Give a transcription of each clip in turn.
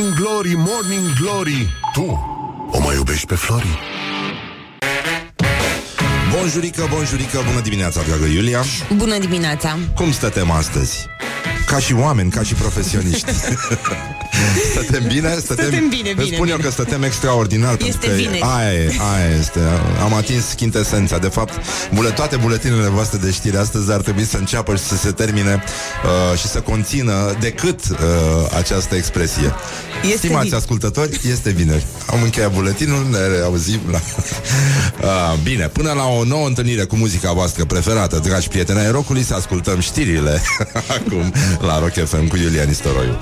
Morning Glory, Morning Glory, tu o mai iubești pe Flori? Bonjurică, bonjurică, bună dimineața, dragă Iulia. Bună dimineața. Cum stătem astăzi? Ca și oameni, ca și profesioniști. Stătem bine? Stătem bine. Îți spun eu că stătem extraordinar. Este bine. Aia este. Am atins chintesența. De fapt, toate buletinele voastre de știri astăzi ar trebui să înceapă și să se termine și să conțină decât această expresie. Stimați ascultători, este vineri. Am încheiat buletinul, ne auzim la... Bine, până la o nouă întâlnire cu muzica voastră preferată, dragi prieteni ai rock-ului, să ascultăm știrile acum la Rock FM cu Iulian Istoroiu.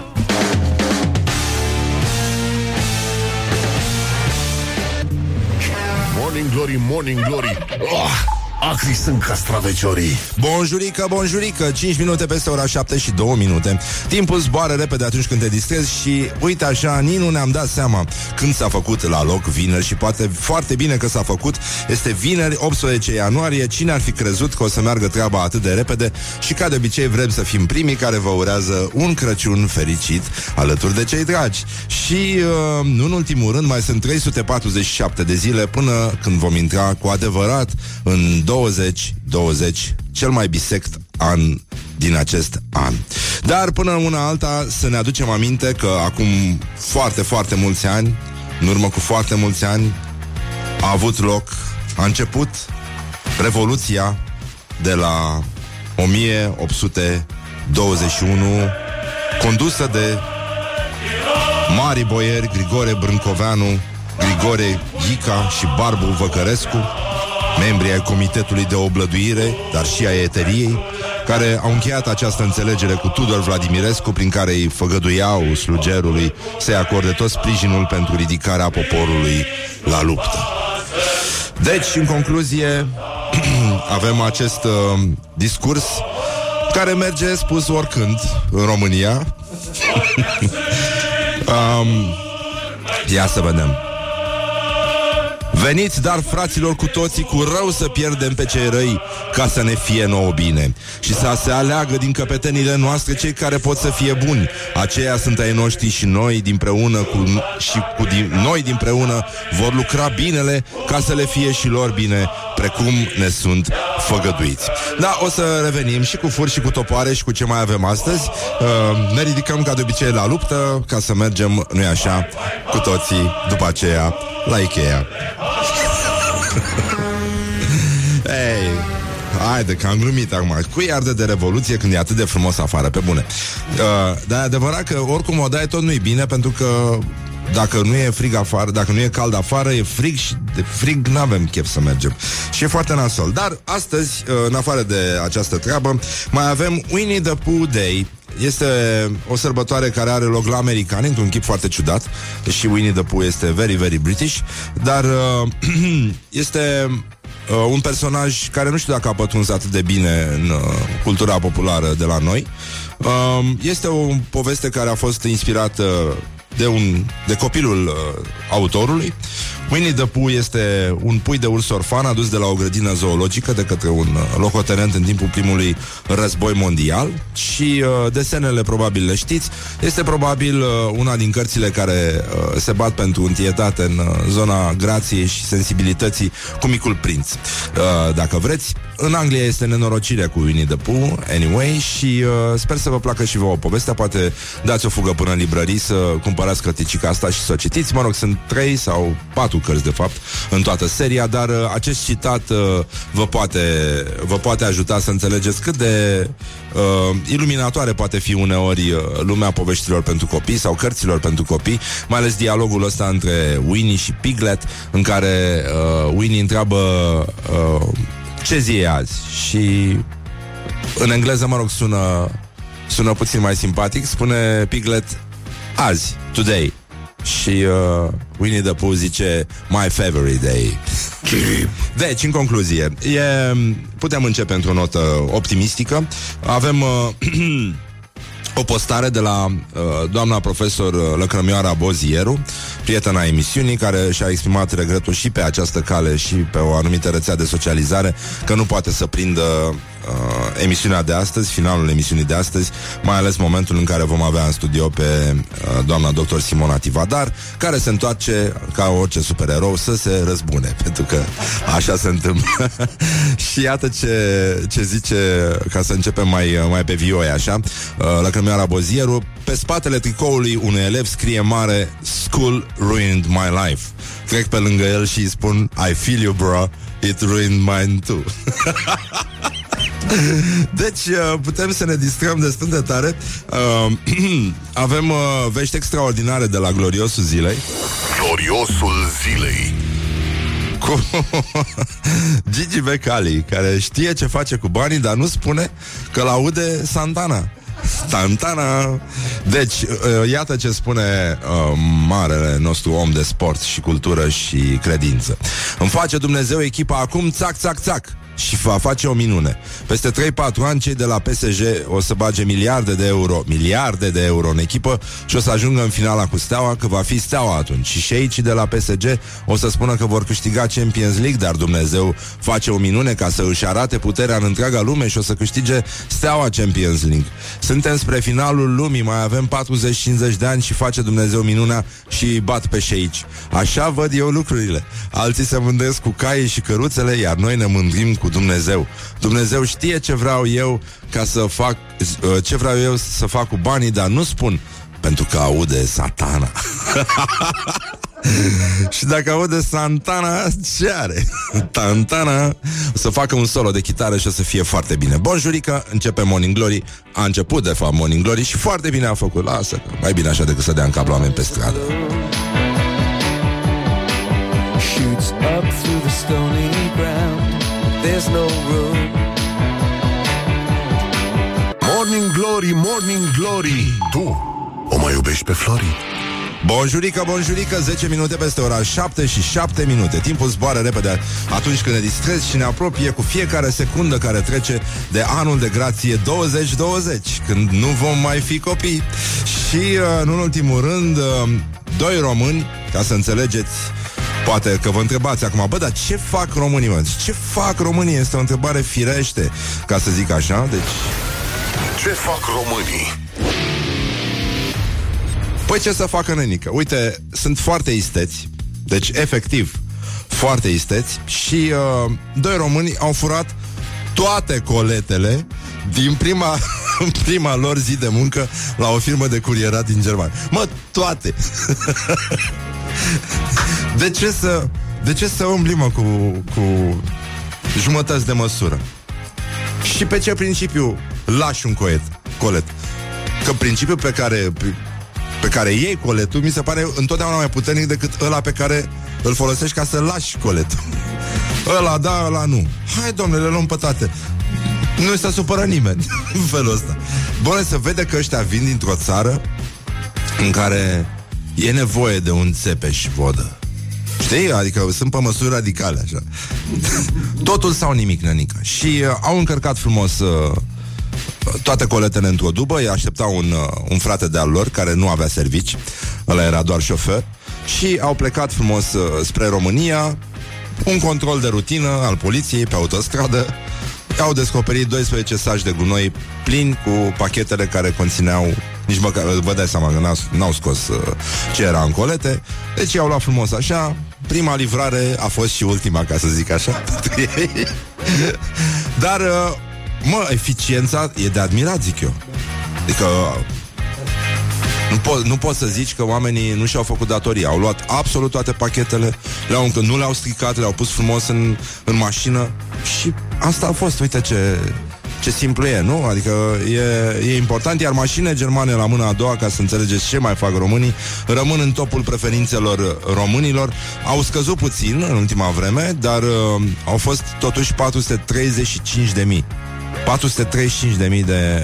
Morning Glory, Morning Glory, acri sunt castraveciorii. Bonjurică, bonjurică, 5 minute peste ora 7 și 2 minute. Timpul zboară repede atunci când te distrezi și uite așa, nici nu ne-am dat seama când s-a făcut la loc vineri și poate foarte bine că s-a făcut. Este vineri, 18 ianuarie, cine ar fi crezut că o să meargă treaba atât de repede și ca de obicei vrem să fim primii care vă urează un Crăciun fericit alături de cei dragi. Și nu în ultimul rând, mai sunt 347 de zile până când vom intra cu adevărat în 2020, cel mai bisect an din acest an. Dar până una alta să ne aducem aminte că acum foarte, foarte mulți ani, în urmă cu foarte mulți ani, a avut loc, a început Revoluția de la 1821, condusă de mari boieri Grigore Brâncoveanu, Grigore Ghica și Barbu Văcărescu, membrii ai Comitetului de Oblăduire, dar și ai Eteriei, care au încheiat această înțelegere cu Tudor Vladimirescu, prin care îi făgăduiau slugerului să-i acorde tot sprijinul pentru ridicarea poporului la luptă. Deci, în concluzie, avem acest discurs care merge spus oricând în România. Ia să vedem. Veniți, dar, fraților, cu toții, cu rău să pierdem pe cei răi, ca să ne fie nouă bine. Și să se aleagă din căpetenile noastre cei care pot să fie buni. Aceia sunt ai noștri și noi dinpreună vor lucra binele ca să le fie și lor bine, precum ne sunt făgăduiți. Da, o să revenim și cu furi și cu topoare și cu ce mai avem astăzi. Ne ridicăm ca de obicei la luptă, ca să mergem, nu-i așa, cu toții după aceea la Ikea. Ei, haide că am glumit acum. Cui arde de revoluție când e atât de frumos afară, pe bune? Dar e adevărat că oricum o dai tot nu-i bine, pentru că dacă nu e frig afară, dacă nu e cald afară, e frig și de frig n-avem chef să mergem. Și e foarte nasol. Dar astăzi, în afară de această treabă, mai avem Winnie the Pooh Day. Este o sărbătoare care are loc la americani, într-un chip foarte ciudat. Deși Winnie the Pooh este very, very British. Dar este un personaj care nu știu dacă a pătruns atât de bine în cultura populară de la noi. Este o poveste care a fost inspirată de copilul autorului. Winnie the Pooh este un pui de urs orfan adus de la o grădină zoologică de către un locotenent în timpul primului război mondial și desenele probabil le știți. Este probabil una din cărțile care se bat pentru întietate în zona grației și sensibilității cu Micul Prinț. Dacă vreți, în Anglia este nenorocirea cu Winnie the Pooh, anyway, și sper să vă placă și vouă povestea, poate dați o fugă până în librării să cumpărați cărticica asta și să o citiți. Mă rog, sunt 3 sau 4 cărți, de fapt, în toată seria, dar acest citat vă poate ajuta să înțelegeți cât de iluminatoare poate fi uneori lumea poveștilor pentru copii sau cărților pentru copii, mai ales dialogul ăsta între Winnie și Piglet, în care Winnie întreabă ce zi e azi? Și în engleză, mă rog, sună puțin mai simpatic, spune Piglet azi, today. Și Winnie the Pooh zice my favorite day. Deci, în concluzie, putem începe într-o notă optimistică. Avem o postare de la doamna profesor Lăcrămioara Bozieru, prietena emisiunii, care și-a exprimat regretul și pe această cale și pe o anumită rețea de socializare că nu poate să prindă emisiunea de astăzi, finalul emisiunii de astăzi, mai ales momentul în care vom avea în studio pe doamna doctor Simona Tivadar, care se întoarce ca orice supererou să se răzbune, pentru că așa se întâmplă. Și iată ce zice, ca să începem mai pe vioi așa, Lăcrămioara Bozieru: pe spatele tricoului unui elev scrie mare "School ruined my life". Trec pe lângă el și îi spun: I feel you, bro, it ruined mine too. Deci putem să ne distrăm destul de tare. Avem vești extraordinare de la gloriosul zilei. Gloriosul zilei cu Gigi Becali, care știe ce face cu banii, dar nu spune că l-aude Santana. Deci, iată ce spune marele nostru om de sport și cultură și credință: îmi face Dumnezeu echipa acum, țac, țac, țac, și va face o minune. Peste 3-4 ani cei de la PSG o să bage miliarde de euro în echipă și o să ajungă în finala cu Steaua, că va fi Steaua atunci. Și șeicii de la PSG o să spună că vor câștiga Champions League, dar Dumnezeu face o minune ca să își arate puterea în întreaga lume și o să câștige Steaua Champions League. Suntem spre finalul lumii, mai avem 40-50 de ani și face Dumnezeu minunea și îi bat pe șeici. Așa văd eu lucrurile. Alții se mândresc cu caii și căruțele, iar noi ne mândrim cu Dumnezeu. Dumnezeu știe ce vreau eu să fac cu banii, dar nu spun, pentru că aude Satana. Și dacă aude Santana, ce are? Tantana. O să facă un solo de chitară și o să fie foarte bine. Bonjurică, începe Morning Glory. A început, de fapt, Morning Glory și foarte bine a făcut. Lasă, mai bine așa decât să dea în cap la oameni pe stradă. Shoots up through the stony ground. There's no room. Morning Glory, Morning Glory, tu o mai iubești pe Flori? Bonjurică, 10 minute peste ora 7 și 7 minute. Timpul zboară repede atunci când ne distrezi și ne apropie cu fiecare secundă care trece de anul de grație 2020, când nu vom mai fi copii. Și, în ultimul rând, doi români, ca să înțelegeți. Poate că vă întrebați acum: bă, dar ce fac românii, mă? Ce fac românii? Este o întrebare firește, ca să zic așa, deci... Ce fac românii? Păi ce să facă, nenică? Uite, sunt foarte isteți, deci efectiv foarte isteți. Și doi români au furat toate coletele din prima lor zi de muncă la o firmă de curierat din Germania. Mă, toate! De ce să umbli, mă, cu jumătăți de măsură? Și pe ce principiu lași un colet? Că principiul pe care iei coletul mi se pare întotdeauna mai puternic decât ăla pe care îl folosești ca să lași coletul. Ăla da, ăla nu. Hai, domnule, le luăm pe toate. Nu se supără nimeni în felul ăsta. Bune, se vede că ăștia vin dintr-o țară în care e nevoie de un țepeș vodă. Știi? Adică sunt pe măsuri radicale, așa. Totul sau nimic, nănică. Și au încărcat frumos toate coletele într-o dubă. Îi aștepta un frate de-al lor care nu avea servici. Ăla era doar șofer. Și au plecat frumos spre România. Un control de rutină al poliției pe autostradă. Au descoperit 12 saci de gunoi plini cu pachetele care conțineau... Nici măcar, vă dai seama că n-au scos ce era în colete. Deci i-au luat frumos așa. Prima livrare a fost și ultima, ca să zic așa. Dar, mă, eficiența e de admirat, zic eu. Adică nu poți să zici că oamenii nu și-au făcut datoria. Au luat absolut toate pachetele, nu le-au stricat, le-au pus frumos în mașină. Și asta a fost, uite ce simplu e, nu? Adică e important. Iar mașinile germane la mâna a doua, ca să înțelegeți ce mai fac românii, rămân în topul preferințelor românilor. Au scăzut puțin în ultima vreme, dar au fost totuși 435.000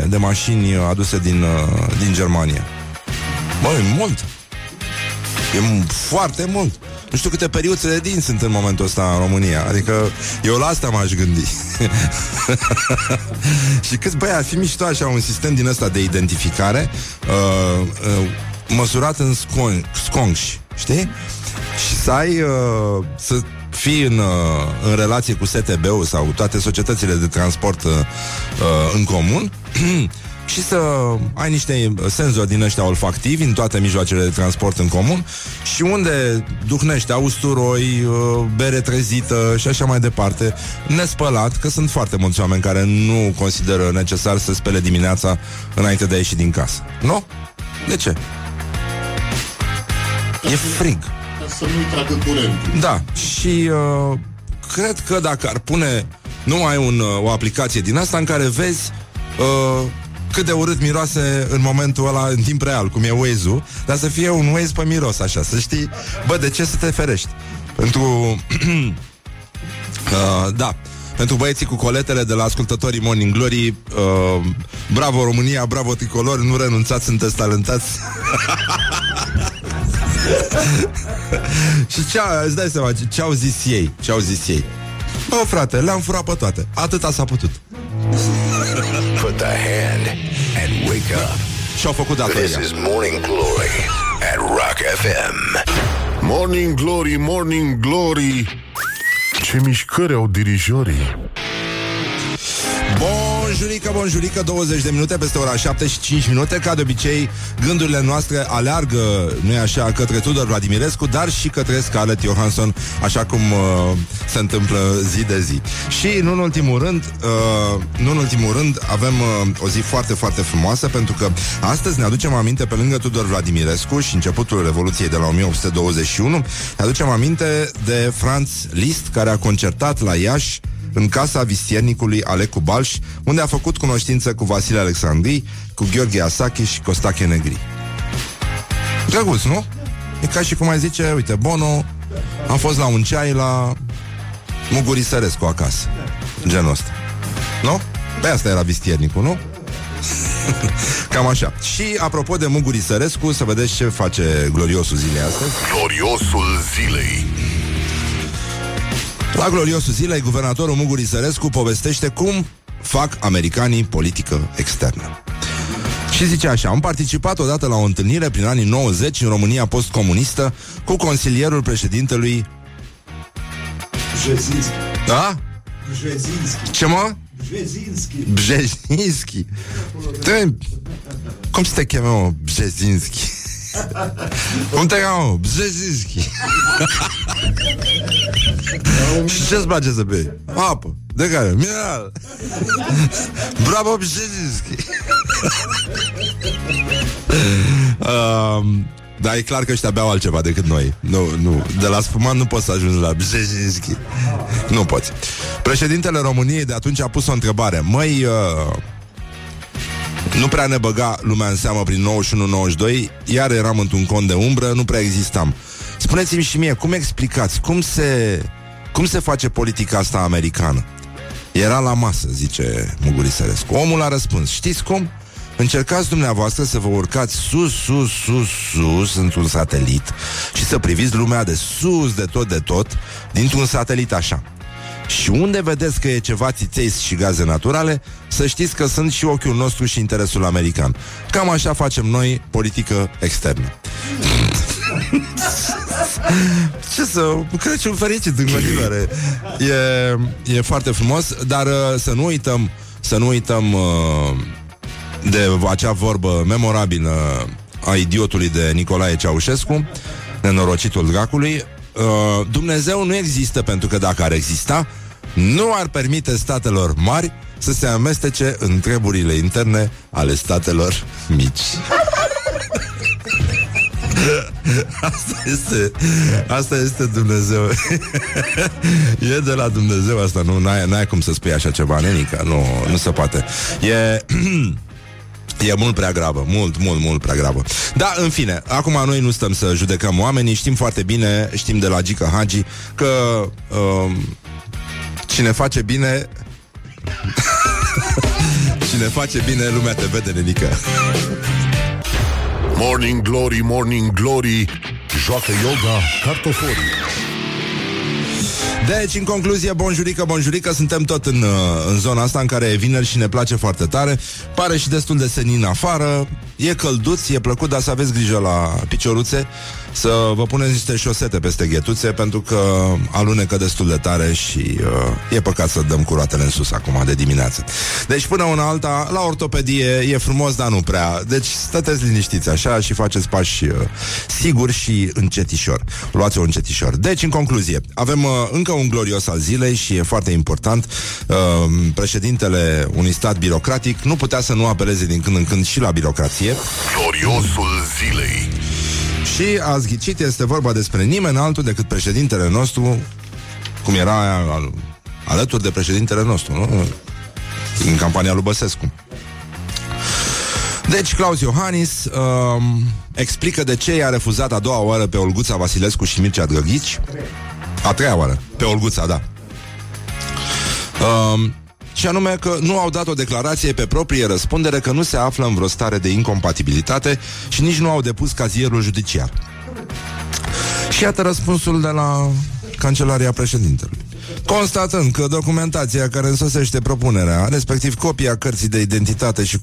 de mașini aduse din Germania. Băi, e mult. E foarte mult. Nu știu câte periuțe de din sunt în momentul ăsta în România. Adică eu la asta m-aș gândi. Și cât, băi, ar fi mișto așa un sistem din ăsta de identificare măsurat în sconci, știi? Și să ai să fi în relație cu STB-ul sau toate societățile de transport în comun și să ai niște senzori din ăștia olfactivi în toate mijloacele de transport în comun și unde duhnește usturoi, bere trezită și așa mai departe, nespălat, că sunt foarte mulți oameni care nu consideră necesar să spele dimineața înainte de a ieși din casă. Nu? De ce? E frig. Să nu-i tragă curentul. Da, și cred că dacă ar pune, nu ai o aplicație din asta în care vezi cât de urât miroase în momentul ăla în timp real, cum e Waze-ul, dar să fie un Waze pe miros, așa, să știi, bă, de ce să te ferești? Pentru da, pentru băieții cu coletele de la ascultătorii Morning Glory, bravo România, bravo tricolor, nu renunțați, sunteți talentați. Și îți dai seama ce au zis ei. Bă, frate, le-am furat pe toate. Atâta s-a putut. Put the hand and wake up. Și-au făcut datoria. This is Morning Glory at Rock FM. Morning Glory, Morning Glory. Ce mișcări au dirijorii. Bonjurică, 20 de minute peste ora 7 și 5 minute. Ca de obicei, gândurile noastre aleargă, nu-i așa, către Tudor Vladimirescu, dar și către Scarlett Johansson, așa cum se întâmplă zi de zi. Și, nu în ultimul rând, avem o zi foarte, foarte frumoasă, pentru că astăzi ne aducem aminte, pe lângă Tudor Vladimirescu și începutul Revoluției de la 1821, ne aducem aminte de Franz Liszt, care a concertat la Iași în casa vistiernicului Alecu Balș, unde a făcut cunoștință cu Vasile Alexandri, cu Gheorghe Asachi și Costache Negri. Drăguț, nu? E ca și cum ai zice, uite, Bono, am fost la un ceai la Mugur Isărescu acasă. Genul ăsta. Nu? Pe asta era vistiernicul, nu? Cam așa. Și apropo de Mugur Isărescu, să vedeți ce face gloriosul zilei astăzi. Gloriosul zilei. La gloriosul zilei, guvernatorul Mugur Isărescu povestește cum fac americanii politică externă. Și zice așa: am participat odată la o întâlnire prin anii 90 în România postcomunistă cu consilierul președintelui Brzeziński. Da? Brzeziński. Ce mă? Brzeziński. Cum se te chema Brzeziński? Cum te cheamă? Brzeziński. Și ce-ți place să bei? Apă. De care? Mineral. Bravo, Brzeziński. Dar e clar că ăștia beau altceva decât noi. Nu, de la spumat nu poți să ajungi la Brzeziński. Nu poți. Președintele României de atunci a pus o întrebare. Măi, nu prea ne băga lumea în seamă prin 91-92, iar eram într-un con de umbră, nu prea existam. Spuneți-mi și mie, cum explicați, cum se face politica asta americană? Era la masă, zice Mugur Isărescu. Omul a răspuns: știți cum? Încercați dumneavoastră să vă urcați sus într-un satelit și să priviți lumea de sus, de tot, dintr-un satelit așa. Și unde vedeți că e ceva țiței și gaze naturale, să știți că sunt și ochiul nostru și interesul american. Cam așa facem noi politică externă. Ce să... Crăciun fericit în continuare. E foarte frumos, dar să nu uităm de acea vorbă memorabilă a idiotului de Nicolae Ceaușescu, nenorocitul dracului. Dumnezeu nu există, pentru că dacă ar exista, nu ar permite statelor mari să se amestece în treburile interne ale statelor mici. Asta este Dumnezeu. E de la Dumnezeu asta, nu? N-ai cum să spui așa ceva, nenica. Nu se poate. E mult prea gravă, mult prea gravă. Da, în fine, acum noi nu stăm să judecăm oamenii, știm foarte bine, știm de la Gica Hagi că cine face bine, lumea te vede, nenică. Morning Glory, Morning Glory, joacă yoga cartoforii. Deci, în concluzie, bonjurică, suntem tot în zona asta în care e vineri și ne place foarte tare. Pare și destul de senin afară, E călduț, e plăcut, dar să aveți grijă la picioruțe, să vă puneți niște șosete peste ghetuțe, pentru că alunecă destul de tare și e păcat să dăm cu roatele în sus acum de dimineață. Deci până una alta, la ortopedie e frumos, dar nu prea. Deci stăteți liniștiți așa și faceți pași siguri și încetișor. Luați-o încetișor. Deci, în concluzie, avem încă un glorios al zilei și e foarte important. Președintele unui stat birocratic nu putea să nu apeleze din când în când și la birocrație. Gloriosul zilei. Și ați ghicit, este vorba despre nimeni altul decât președintele nostru, cum era alături de președintele nostru, nu? În campania lui Băsescu. Deci, Klaus Iohannis explică de ce i-a refuzat a doua oară pe Olguța Vasilescu și Mircea Drăghici. A treia oară, pe Olguța, da. Și anume că nu au dat o declarație pe proprie răspundere că nu se află în vreo stare de incompatibilitate și nici nu au depus cazierul judiciar. Și iată răspunsul de la Cancelaria Președintelui. Constatând că documentația care însoțește propunerea, respectiv copia cărții de identitate și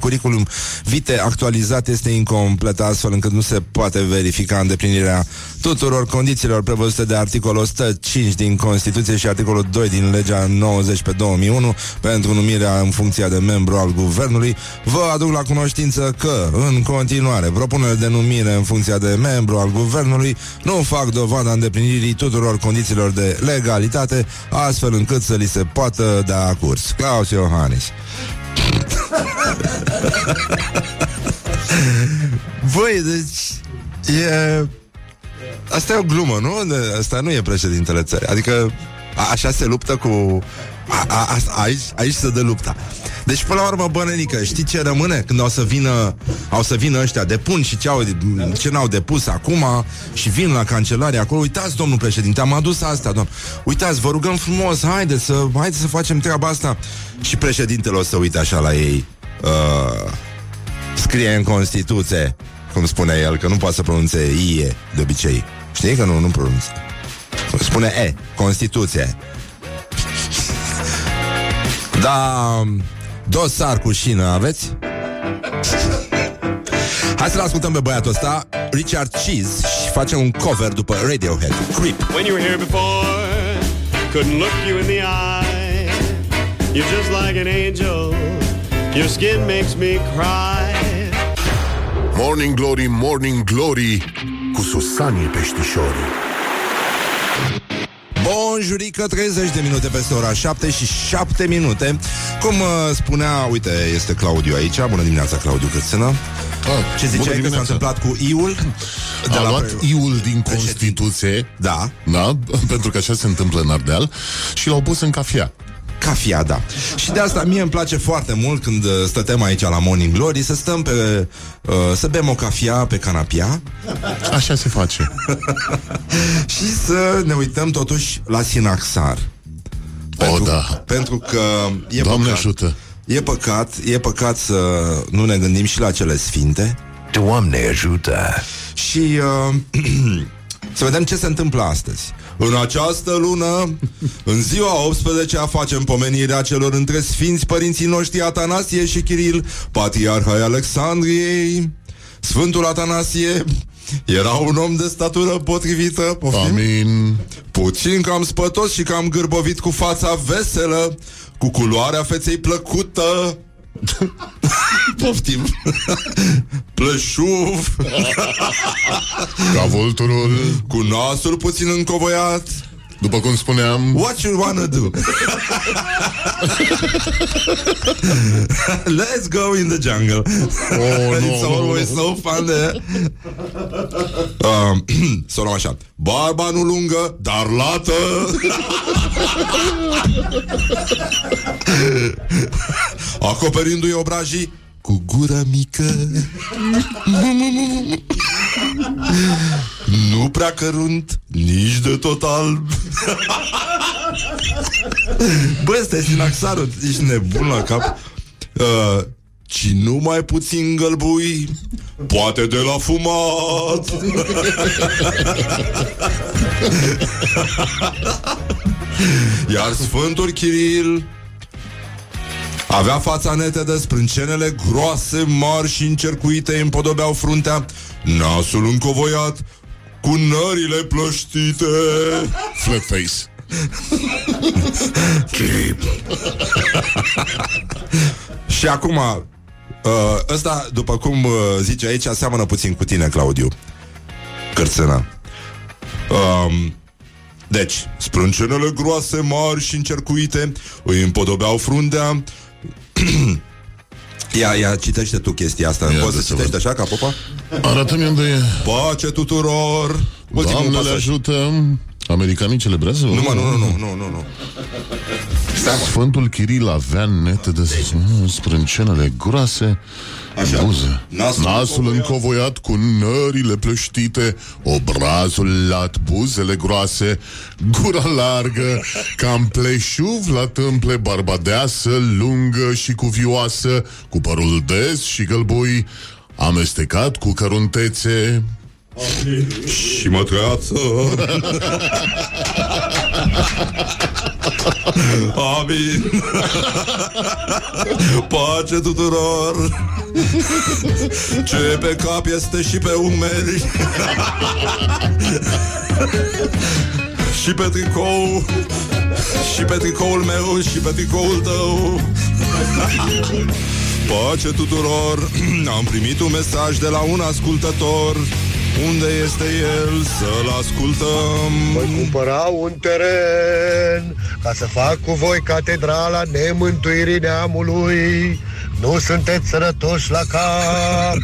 curriculum vitae actualizat, este incompletă, astfel încât nu se poate verifica îndeplinirea tuturor condițiilor prevăzute de articolul 105 din Constituție și articolul 2 din legea 90/2001 pentru numirea în funcția de membru al guvernului, vă aduc la cunoștință că, în continuare, propunerea de numire în funcția de membru al guvernului nu fac dovada îndeplinirii tuturor condițiilor de legalitate, astfel încât să li se poată da curs. Klaus Iohannis. Voi, deci e... Asta e o glumă, nu? Asta nu e președintele țării. Adică așa se luptă cu... Aici se dă lupta. Deci până la urmă, bănenică, știi ce rămâne? Când o să vină ăștia, depun și ce n-au depus acum și vin la cancelarie acolo. Uitați, domnul președinte, am adus asta, domn. Uitați, vă rugăm frumos, haideți să facem treaba asta. Și președintele o să uite așa la ei. Scrie în Constituție, cum spune el, că nu poate să pronunțe I-E de obicei. Știi că nu pronunță. Spune E, Constituție. Da, dosar cu șină aveți? Hai să-l ascultăm pe băiatul ăsta, Richard Cheese, și face un cover după Radiohead, Creep. When you were here before, couldn't look you in the eye. You're just like an angel, your skin makes me cry. Morning Glory, Morning Glory, cu Susanie Peștișorii. Bonjurică, 30 de minute peste ora 7 și 7 minute. Cum spunea, uite, este Claudiu aici. Bună dimineața, Claudiu Câțină. Ce ziceai că s-a întâmplat cu I-ul? A luat I-ul din Constituție. Da, pentru că așa se întâmplă în Ardeal. Și l-au pus în cafea. Cafea, da. Și de asta mie îmi place foarte mult când stătem aici la Morning Glory să stăm pe... să bem o cafea pe canapia. Așa se face. Și să ne uităm totuși la Sinaxar. Pentru că e, Doamne păcat, ajută. E păcat să nu ne gândim și la cele sfinte. Doamne ajută. Și să vedem ce se întâmplă astăzi. În această lună, în ziua 18-a, facem pomenirea celor între sfinți părinții noștri Atanasie și Chiril, patriarhai Alexandriei. Sfântul Atanasie era un om de statură potrivită, poftim? Amin. Puțin cam spătos și cam gârbovit, cu fața veselă, cu culoarea feței plăcută. Poftim. Pleșuv ca vulturul, cu nasul puțin încovoiat, după cum spuneam. What you wanna do? Let's go in the jungle. Oh, it's always so fun there. Să o luăm așa. Barba nu lungă, dar lată. Acoperindu-i obrajii cu gura mică. Nu prea cărunt, nici de tot alb. Bă, ăsta e Sinaxarul, ești nebun la cap. Ci nu mai puțin gălbui, poate de la fumat. Iar Sfântul Chiril Avea fața netedă, sprâncenele groase, mari și încercuite împodobeau fruntea, nasul încovoiat, cu nările plăștite. Flat face. Și acum ăsta, după cum zice aici, seamănă puțin cu tine, Claudiu Câțină. Deci, sprâncenele groase, mari și încercuite îi împodobeau fruntea. Ia, citește tu chestia asta. Poți să citești așa, ca popa? Arată-mi unde e. Pace tuturor. Doamne le ajută. Americanii celebrează? Nu. Sfântul Chiril avea nete de sprâncenele groase. Așa. Nasul încovoiat cu nările plăștite, obrazul lat, buzele groase, gura largă, cam pleșuv la tâmple, barbadeasă, lungă și cuvioasă, cu părul des și gălbui, amestecat cu căruntețe și mătreață. Amin. Pace tuturor. Ce pe cap este și pe umeri și pe tricou, și pe tricoul meu și pe tricoul tău. Pace tuturor. Am primit un mesaj de la un ascultător. Unde este el? Să-l ascultăm. Voi cumpăra un teren ca să fac cu voi catedrala nemântuirii neamului. Nu sunteți sărătoși la cap.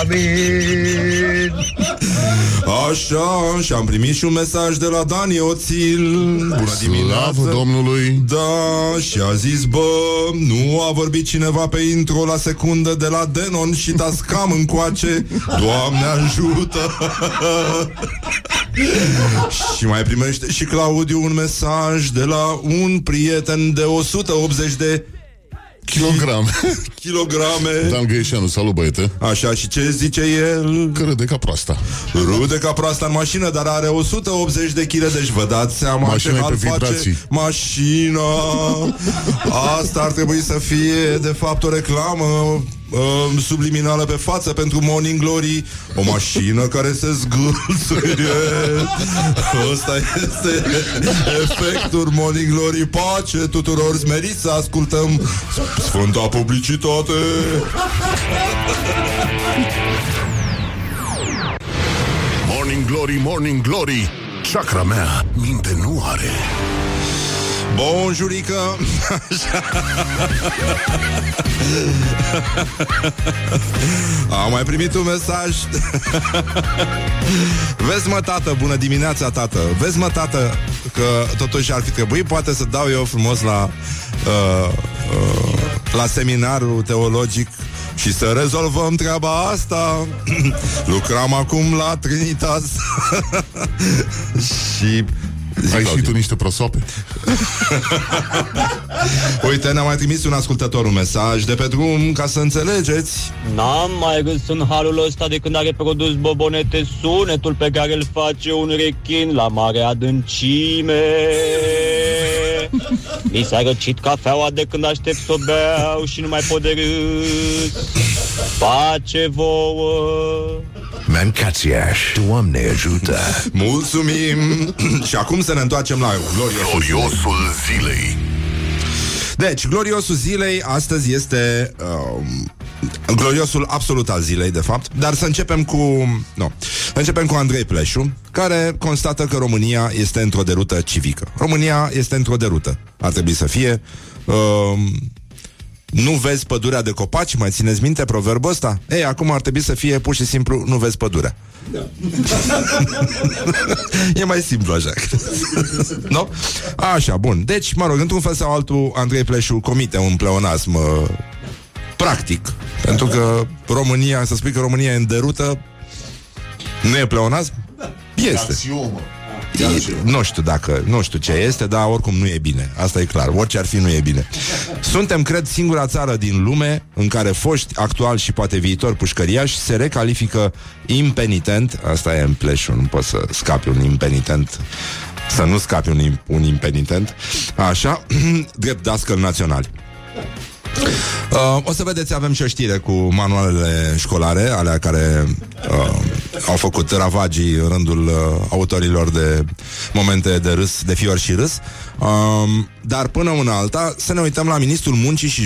Amin. Așa, și am primit și un mesaj de la Dani Oțil. Bună dimineața, slavă Domnului. Da, și a zis, bă, nu a vorbit cineva pe intro la secundă de la Denon și Tascam încoace. Doamne ajută. Și mai primește și Claudiu un mesaj de la un prieten de 180 de kilograme. Dan Găișanu, salut băiete. Așa, și ce zice el? Că râde ca proasta. Râde ca proasta în mașină, dar are 180 de kg, deci vă dați seama. Mașina e pe vibrații. Mașina. Asta ar trebui să fie, de fapt, o reclamă subliminală pe față pentru Morning Glory. O mașină care se zgâlțuie. Ăsta este efectul Morning Glory. Pace tuturor, smeriți să ascultăm sfânta publicitate. Morning Glory, Morning Glory, chakra mea minte nu are. Bonjurică. Am mai primit un mesaj. Vezi mă tată, bună dimineața tată. Vezi mă tată că totuși ar fi trebuit poate să dau eu frumos la la seminarul teologic și să rezolvăm treaba asta. Lucram acum la Trinitas. Și ai și tu niște prosoape? Uite, ne-a mai trimis un ascultător un mesaj de pe drum, ca să înțelegeți. N-am mai râs în halul ăsta de când a reprodus Bobonete sunetul pe care îl face un rechin la mare adâncime. Mi s-a răcit cafeaua de când aștept să o beau și nu mai pot de râs. Pace vouă. Mancațiaș, Doamne ajută. Mulțumim. Și acum să ne întoarcem la gloriosul zilei. Deci, gloriosul zilei astăzi este gloriosul absolut al zilei, de fapt. Dar să începem cu începem cu Andrei Pleșu, care constată că România este într-o derută civică. România este într-o derută. Ar trebui să fie nu vezi pădurea de copaci? Mai țineți minte proverbul ăsta? Ei, acum ar trebui să fie pur și simplu nu vezi pădurea. Da. E mai simplu așa. No? Așa, bun. Deci, mă rog, într-un fel sau altul, Andrei Pleșu comite un pleonasm practic. Pentru că România, să spui că România e în derută, nu e pleonasm? Este. Nu știu dacă, nu știu ce este, dar oricum nu e bine. Asta e clar, orice ar fi nu e bine. Suntem, cred, singura țară din lume în care foști, actual și poate viitor pușcăriași se recalifică impenitent. Asta e în Pleșu, nu poți să scapi un impenitent. Să nu scapi un impenitent. Așa, drept dascăl național. O să vedeți, avem și o știre cu manualele școlare, alea care au făcut ravagii în rândul autorilor de momente de râs, de fior și râs. Dar până una alta, să ne uităm la ministrul muncii și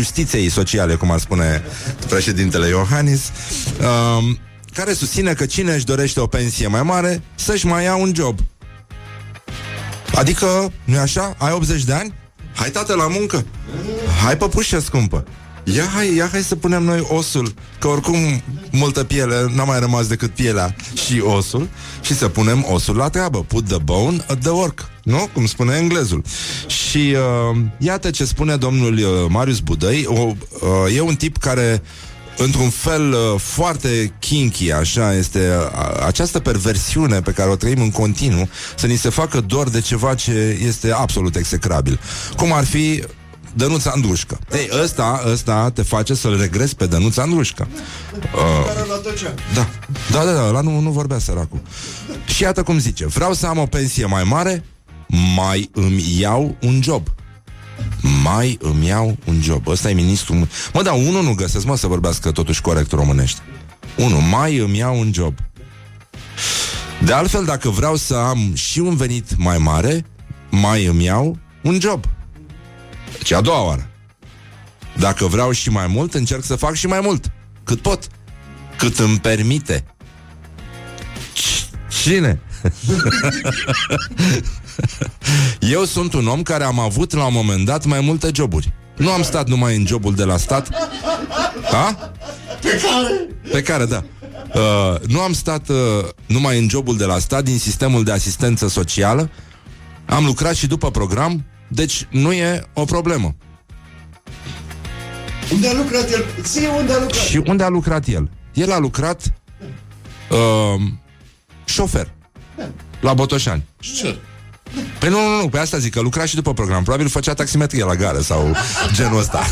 justiției sociale, cum ar spune președintele Iohannis, care susține că cine își dorește o pensie mai mare, să-și mai ia un job. Adică, nu-i așa? Ai 80 de ani? Hai, tată, la muncă! Hai, păpușă scumpă! Ia hai să punem noi osul, că oricum multă piele, n-a mai rămas decât pielea și osul, și să punem osul la treabă. Put the bone at the work, nu? Cum spune englezul. Și iată ce spune domnul Marius Budăi. E un tip care, într-un fel foarte kinky, așa, este această perversiune pe care o trăim în continuu, să ni se facă dor de ceva ce este absolut execrabil. Cum ar fi Dănuța Andrușcă. Ei, ăsta te face să-l regrezi pe Dănuța Andrușcă. Da, ăla nu vorbea săracul. Și iată cum zice: vreau să am o pensie mai mare, mai îmi iau un job. Mai îmi iau un job. Ăsta e ministrul. Mă, dar unul nu găsesc, mă, să vorbească totuși corect românește. Unul, mai îmi iau un job. De altfel, dacă vreau să am și un venit mai mare, mai îmi iau un job. Deci a doua oară. Dacă vreau și mai mult, încerc să fac și mai mult, cât pot, cât îmi permite. Cine? Eu sunt un om care am avut la un moment dat mai multe joburi. Nu am stat numai în jobul de la stat. Ha? Pe care, da. Nu am stat numai în jobul de la stat, din sistemul de asistență socială. Am lucrat și după program. Deci nu e o problemă. Unde a lucrat el? Și unde a lucrat el? El a lucrat șofer la Botoșani. Ce? Păi nu, pe asta zic, că lucra și după program. Probabil făcea taximetrie la gară sau genul ăsta.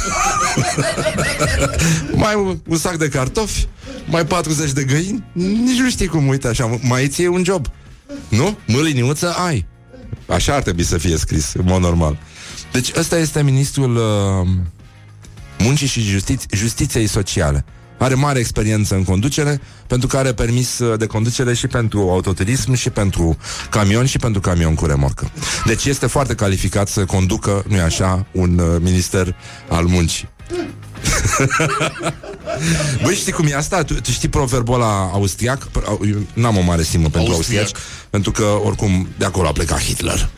Mai un sac de cartofi, mai 40 de găini. Nici nu știi cum, uite așa, mai ție un job. Nu? Mâliniuță ai. Așa ar trebui să fie scris, în mod normal. Deci ăsta este ministrul muncii și justiției sociale. Are mare experiență în conducere, pentru că are permis de conducere și pentru autoturism, și pentru camion, și pentru camion cu remorcă. Deci este foarte calificat să conducă, nu-i așa, un minister al muncii. Băi, știi cum e asta? Tu știi proverbul ăla austriac? Eu n-am o mare stimă pentru austriaci, pentru că, oricum, de acolo a plecat Hitler.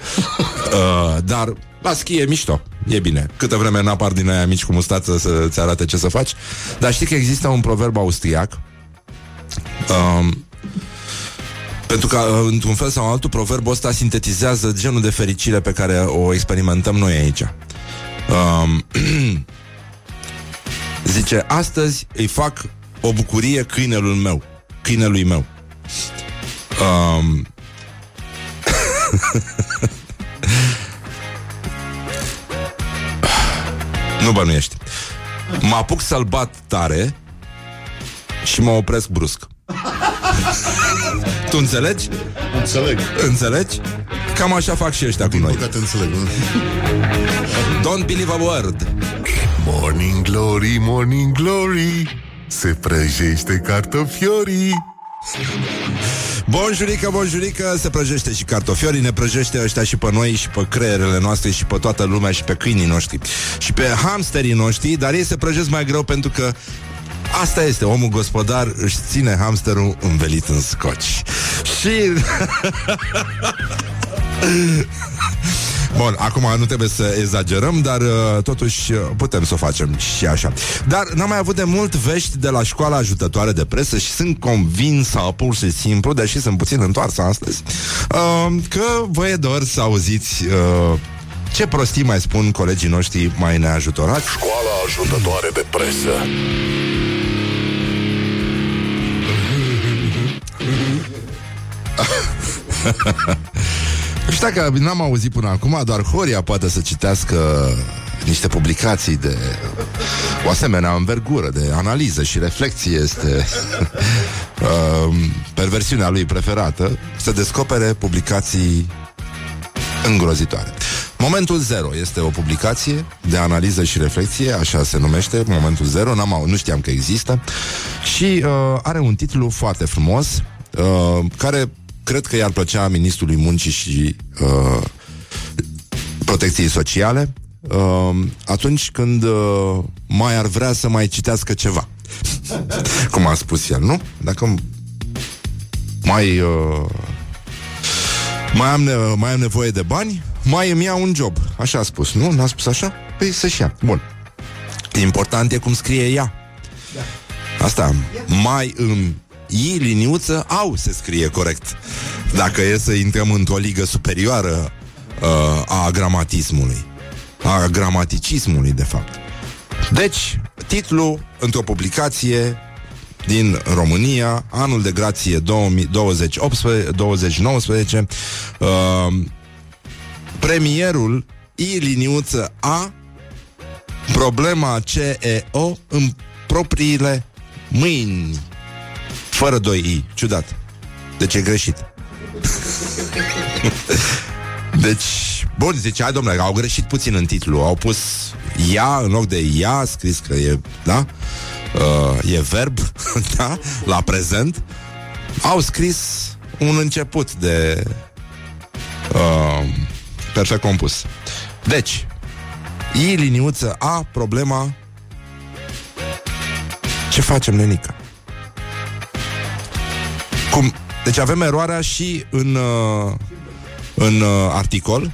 Dar, la schi e mișto, e bine. Câtă vreme n-apar din aia mici cu mustață să-ți arate ce să faci. Dar știi că există un proverb austriac, pentru că, într-un fel sau altul, proverbul ăsta sintetizează genul de fericire pe care o experimentăm noi aici. Zice: astăzi îi fac o bucurie câinelui meu. Nu bănuiești. Mă apuc să-l bat tare și mă opresc brusc. Tu înțelegi? Înțelegi? Cam așa fac și ăștia cu noi. Don't believe a word. Morning glory, morning glory, se prăjește cartofiorii. Bonjurică, se prăjește și cartofiorii. Ne prăjește ăștia și pe noi, și pe creierele noastre, și pe toată lumea, și pe câinii noștri, și pe hamsterii noștri. Dar ei se prăjesc mai greu, pentru că asta este, omul gospodar își ține hamsterul învelit în scoci. Și... Bun, acum nu trebuie să exagerăm, dar totuși putem să o facem și așa. Dar n-am mai avut de mult vești de la școala ajutătoare de presă și sunt convinsă, pur și simplu, deși sunt puțin întoarsă astăzi, că vă e dor să auziți ce prostii mai spun colegii noștri mai neajutorați. Școala ajutătoare de presă. Și dacă n-am auzit până acum, doar Horia poate să citească niște publicații de o asemenea învergură, de analiză și reflexie. Este perversiunea lui preferată, să descopere publicații îngrozitoare. Momentul Zero este o publicație de analiză și reflexie, așa se numește, Momentul Zero, nu știam că există. Și are un titlu foarte frumos, care cred că i-ar plăcea Ministrului Muncii și Protecției Sociale, atunci când mai ar vrea să mai citească ceva. Cum a spus el, nu? Dacă mai am nevoie de bani, mai îmi iau un job. Așa a spus, nu? N-a spus așa? Păi să-și ia. Bun. Important e cum scrie ea. Asta, mai îmi I, liniuță, au, se scrie corect. Dacă e să intrăm într-o ligă superioară a gramatismului, a gramaticismului, de fapt. Deci, titlul într-o publicație din România, anul de grație 2019, premierul I, liniuță, A, problema CEO în propriile mâini. Fără 2i, ciudat. Deci e greșit. Deci, bun, zice, hai domnule, au greșit puțin în titlu. Au pus ea, în loc de ea, scris că e, da? E verb, da? La prezent. Au scris un început de perfect compus. Deci, i, liniuță, a, problema. Ce facem, nenica? Cum? Deci avem eroarea și în articol.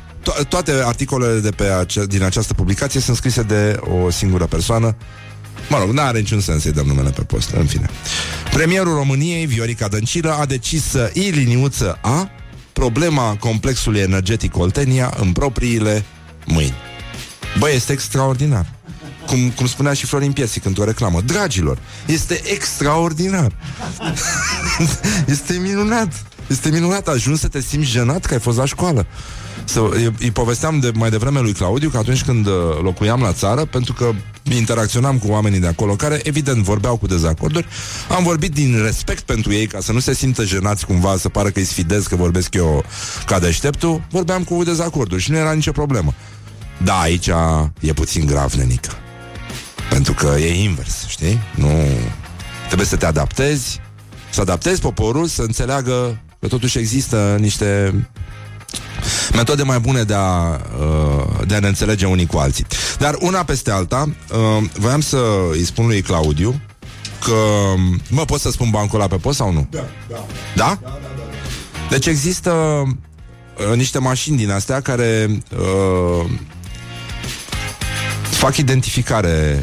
Toate articolele de pe din această publicație sunt scrise de o singură persoană. Mă rog, n-are niciun sens să-i dăm numele pe post. În fine. Premierul României, Viorica Dăncilă, a decis să i, liniuță, a, problema complexului energetic Oltenia în propriile mâini. Băi, este extraordinar. Cum spunea și Florin Piesic într-o reclamă. Dragilor, este extraordinar. Este minunat. Este minunat, ajuns să te simți jenat că ai fost la școală. Îi povesteam mai devreme lui Claudiu că atunci când locuiam la țară, pentru că interacționam cu oamenii de acolo care, evident, vorbeau cu dezacorduri, am vorbit din respect pentru ei, ca să nu se simtă jenați cumva, să pară că îi sfidez că vorbesc eu ca deșteptul, vorbeam cu dezacorduri și nu era nicio problemă. Da, aici e puțin grav, nenică. Pentru că e invers, știi? Nu. Trebuie să te adaptezi, să adaptezi poporul, să înțeleagă că totuși există niște metode mai bune de a ne înțelege unii cu alții. Dar una peste alta, voiam să îi spun lui Claudiu că... Mă, pot să spun bancul ăla pe post sau nu? Da, da. Da? Da, da, da. Deci există niște mașini din astea care... fac identificare.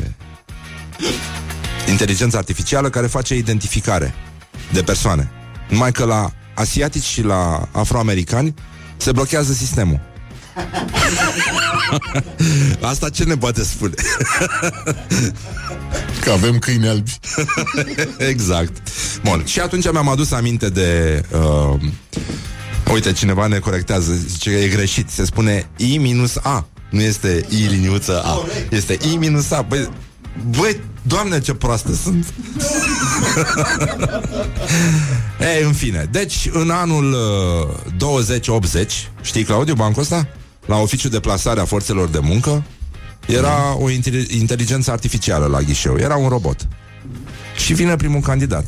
Inteligența artificială care face identificare de persoane. Numai că la asiatici și la afroamericani se blochează sistemul. Asta ce ne poate spune? Că avem câini albi. Exact. Bun, și atunci mi-am adus aminte de... Uite, cineva ne corectează, zice că e greșit. Se spune I-A. Nu este I liniuță A. Este I minus A. Băi, doamne, ce proastă sunt. Ei, în fine. Deci, în anul 2080, știi, Claudiu, bancul ăsta? La oficiul de plasare a forțelor de muncă era o inteligență artificială la ghișeu. Era un robot. Și vine primul candidat.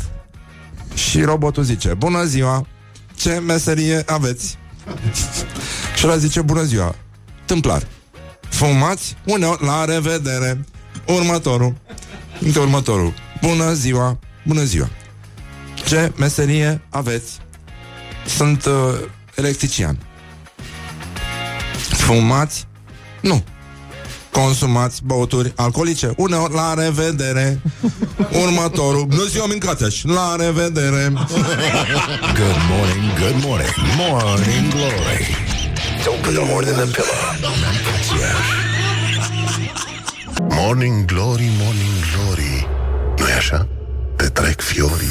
Și robotul zice: bună ziua, ce meserie aveți? Și ăla zice: bună ziua, tâmplar. Fumați? Uneori, la revedere. Următorul. Bună ziua, bună ziua. Ce meserie aveți? Sunt electrician. Fumați? Nu. Consumați băuturi alcoolice? Uneori, la revedere. Următorul. Bună ziua, mâncați. La revedere. Good morning, good morning. Morning glory. Don't put more than a pillow. Morning glory, morning glory. Nu-i așa? Te trec fiorii.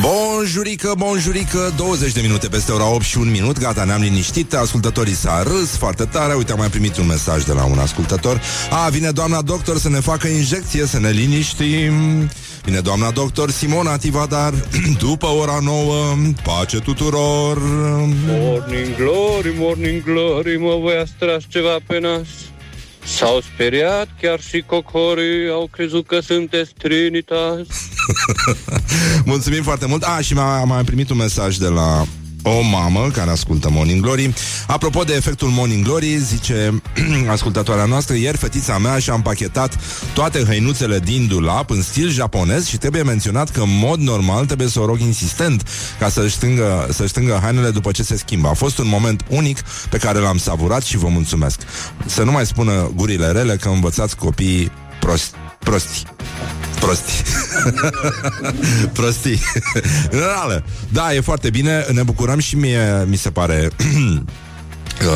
Bonjurică, bonjurică. 20 de minute peste ora 8 și un minut. Gata, ne-am liniștit, ascultătorii s-a râs foarte tare. Uite, am mai primit un mesaj de la un ascultător. A, vine doamna doctor să ne facă injecție, să ne liniștim. Vine doamna doctor Simona Tivadar după ora 9. Pace tuturor. Morning glory, morning glory, mă voi astras ceva pe nas. S-au speriat chiar și cocorii, au crezut că sunteți Trinitas. Mulțumim foarte mult. A, și m-am mai primit un mesaj de la o mamă care ascultă Morning Glory. Apropo de efectul Morning Glory, zice ascultătoarea noastră: ieri fetița mea și-a împachetat toate hăinuțele din dulap în stil japonez și trebuie menționat că în mod normal trebuie să o rog insistent ca să-și stângă hainele după ce se schimbă. A fost un moment unic pe care l-am savurat și vă mulțumesc. Să nu mai spună gurile rele că învățați copiii prostii. În reală, da, e foarte bine, ne bucurăm și mie mi se pare că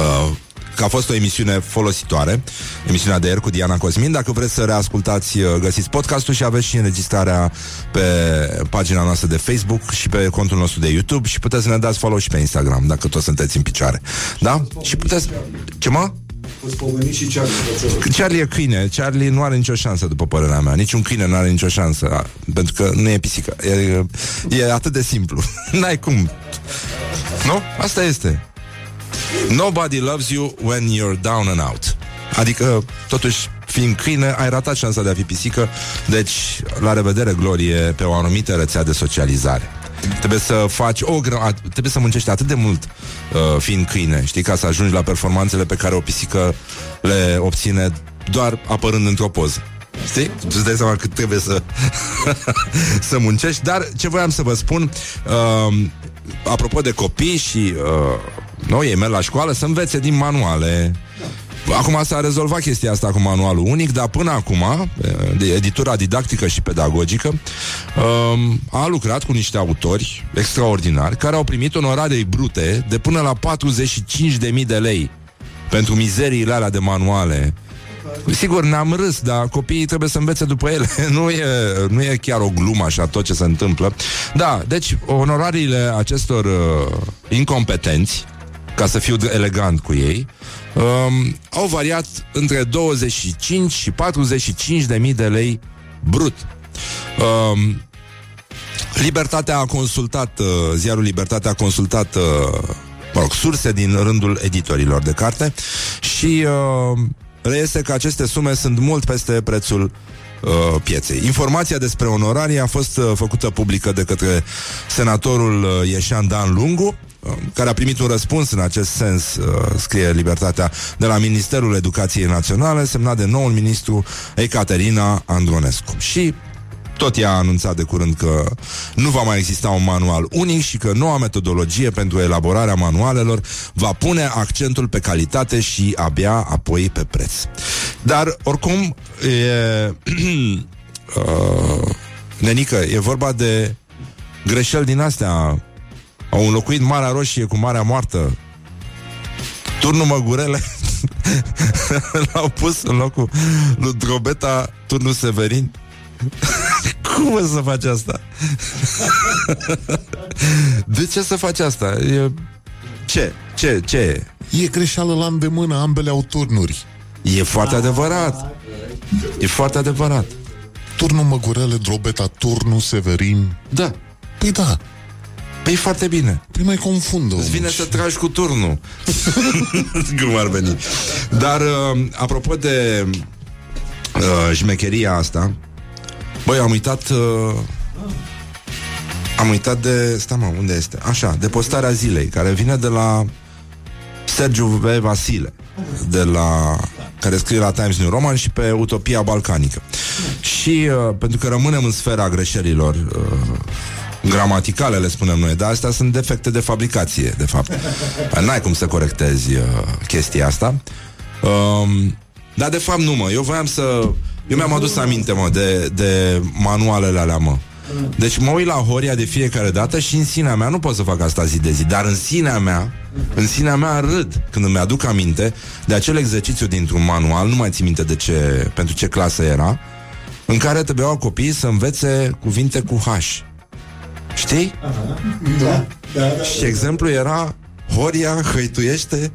a fost o emisiune folositoare, emisiunea de ieri cu Diana Cosmin. Dacă vreți să reascultați, găsiți podcastul și aveți și înregistrarea pe pagina noastră de Facebook și pe contul nostru de YouTube și puteți să ne dați follow și pe Instagram, dacă tot sunteți în picioare. Da? Și puteți... Ce, mă? Și Charlie e câine. Charlie nu are nicio șansă, după părerea mea. Niciun câine nu are nicio șansă, pentru că nu e pisică. E atât de simplu. N-ai cum. Nu? Asta este. Nobody loves you when you're down and out. Adică, totuși, fiind câine, ai ratat șansa de a fi pisică. Deci, la revedere, Glorie, pe o anumită rețea de socializare. Trebuie să faci trebuie să muncești atât de mult fiind câine, știi, ca să ajungi la performanțele pe care o pisică le obține doar apărând într-o poză. Știi? Îți dai seama cât trebuie să să muncești. Dar ce voiam să vă spun, apropo de copii și noi, ei merg la școală să învețe din manuale. Acum s-a rezolvat chestia asta cu manualul unic, dar până acum editura didactică și pedagogică a lucrat cu niște autori extraordinari care au primit onorarei brute de până la 45.000 de lei pentru mizeriile alea de manuale. Sigur, n-am râs, dar copiii trebuie să învețe după ele. Nu e chiar o glumă așa tot ce se întâmplă. Da, deci onorariile acestor incompetenți, ca să fiu elegant cu ei, au variat între 25 și 45 de mii de lei brut. Libertatea a consultat, ziarul Libertatea a consultat surse din rândul editorilor de carte și reiese că aceste sume sunt mult peste prețul pieței. Informația despre onorarii a fost făcută publică de către senatorul Ieșan Dan Lungu, care a primit un răspuns în acest sens, scrie Libertatea, de la Ministerul Educației Naționale, semnat de noul ministru Ecaterina Andronescu. Și tot ea a anunțat de curând că nu va mai exista un manual unic și că noua metodologie pentru elaborarea manualelor va pune accentul pe calitate și abia apoi pe preț. Dar, oricum, nenică, e vorba de greșeli din astea. Au înlocuit Marea Roșie cu Marea Moartă. Turnul Măgurele l-au pus în locul lui Drobeta, Turnul Severin. Cum o să faci asta? De ce să faci asta? Ce? E greșeală la îndemână, ambele au turnuri. E foarte adevărat. E foarte adevărat. Turnul Măgurele, Drobeta, Turnul Severin. Da. Păi da. Păi foarte bine. Păi mai confundă. Îți vine să tragi cu turnul. Cum ar veni. Dar apropo de jmecheria asta, băi, am uitat de... Stai, mă, unde este? Așa, de postarea zilei, care vine de la Sergiu V. Vasile, de la... care scrie la Times New Roman și pe Utopia Balcanică. Și pentru că rămânem în sfera greșelilor gramaticale, le spunem noi, dar astea sunt defecte de fabricație, de fapt. N-ai cum să corectezi chestia asta. Dar de fapt nu, mă, eu mi-am adus aminte, mă, de manualele alea, mă. Deci mă uit la Horia de fiecare dată și în sinea mea nu pot să fac asta zi de zi, dar în sinea mea râd când îmi aduc aminte de acel exercițiu dintr-un manual, nu mai țin minte de ce, pentru ce clasă era, în care trebuiau copiii să învețe cuvinte cu H. Știi? Aha. Da. Și exemplu era: Horia hăituiește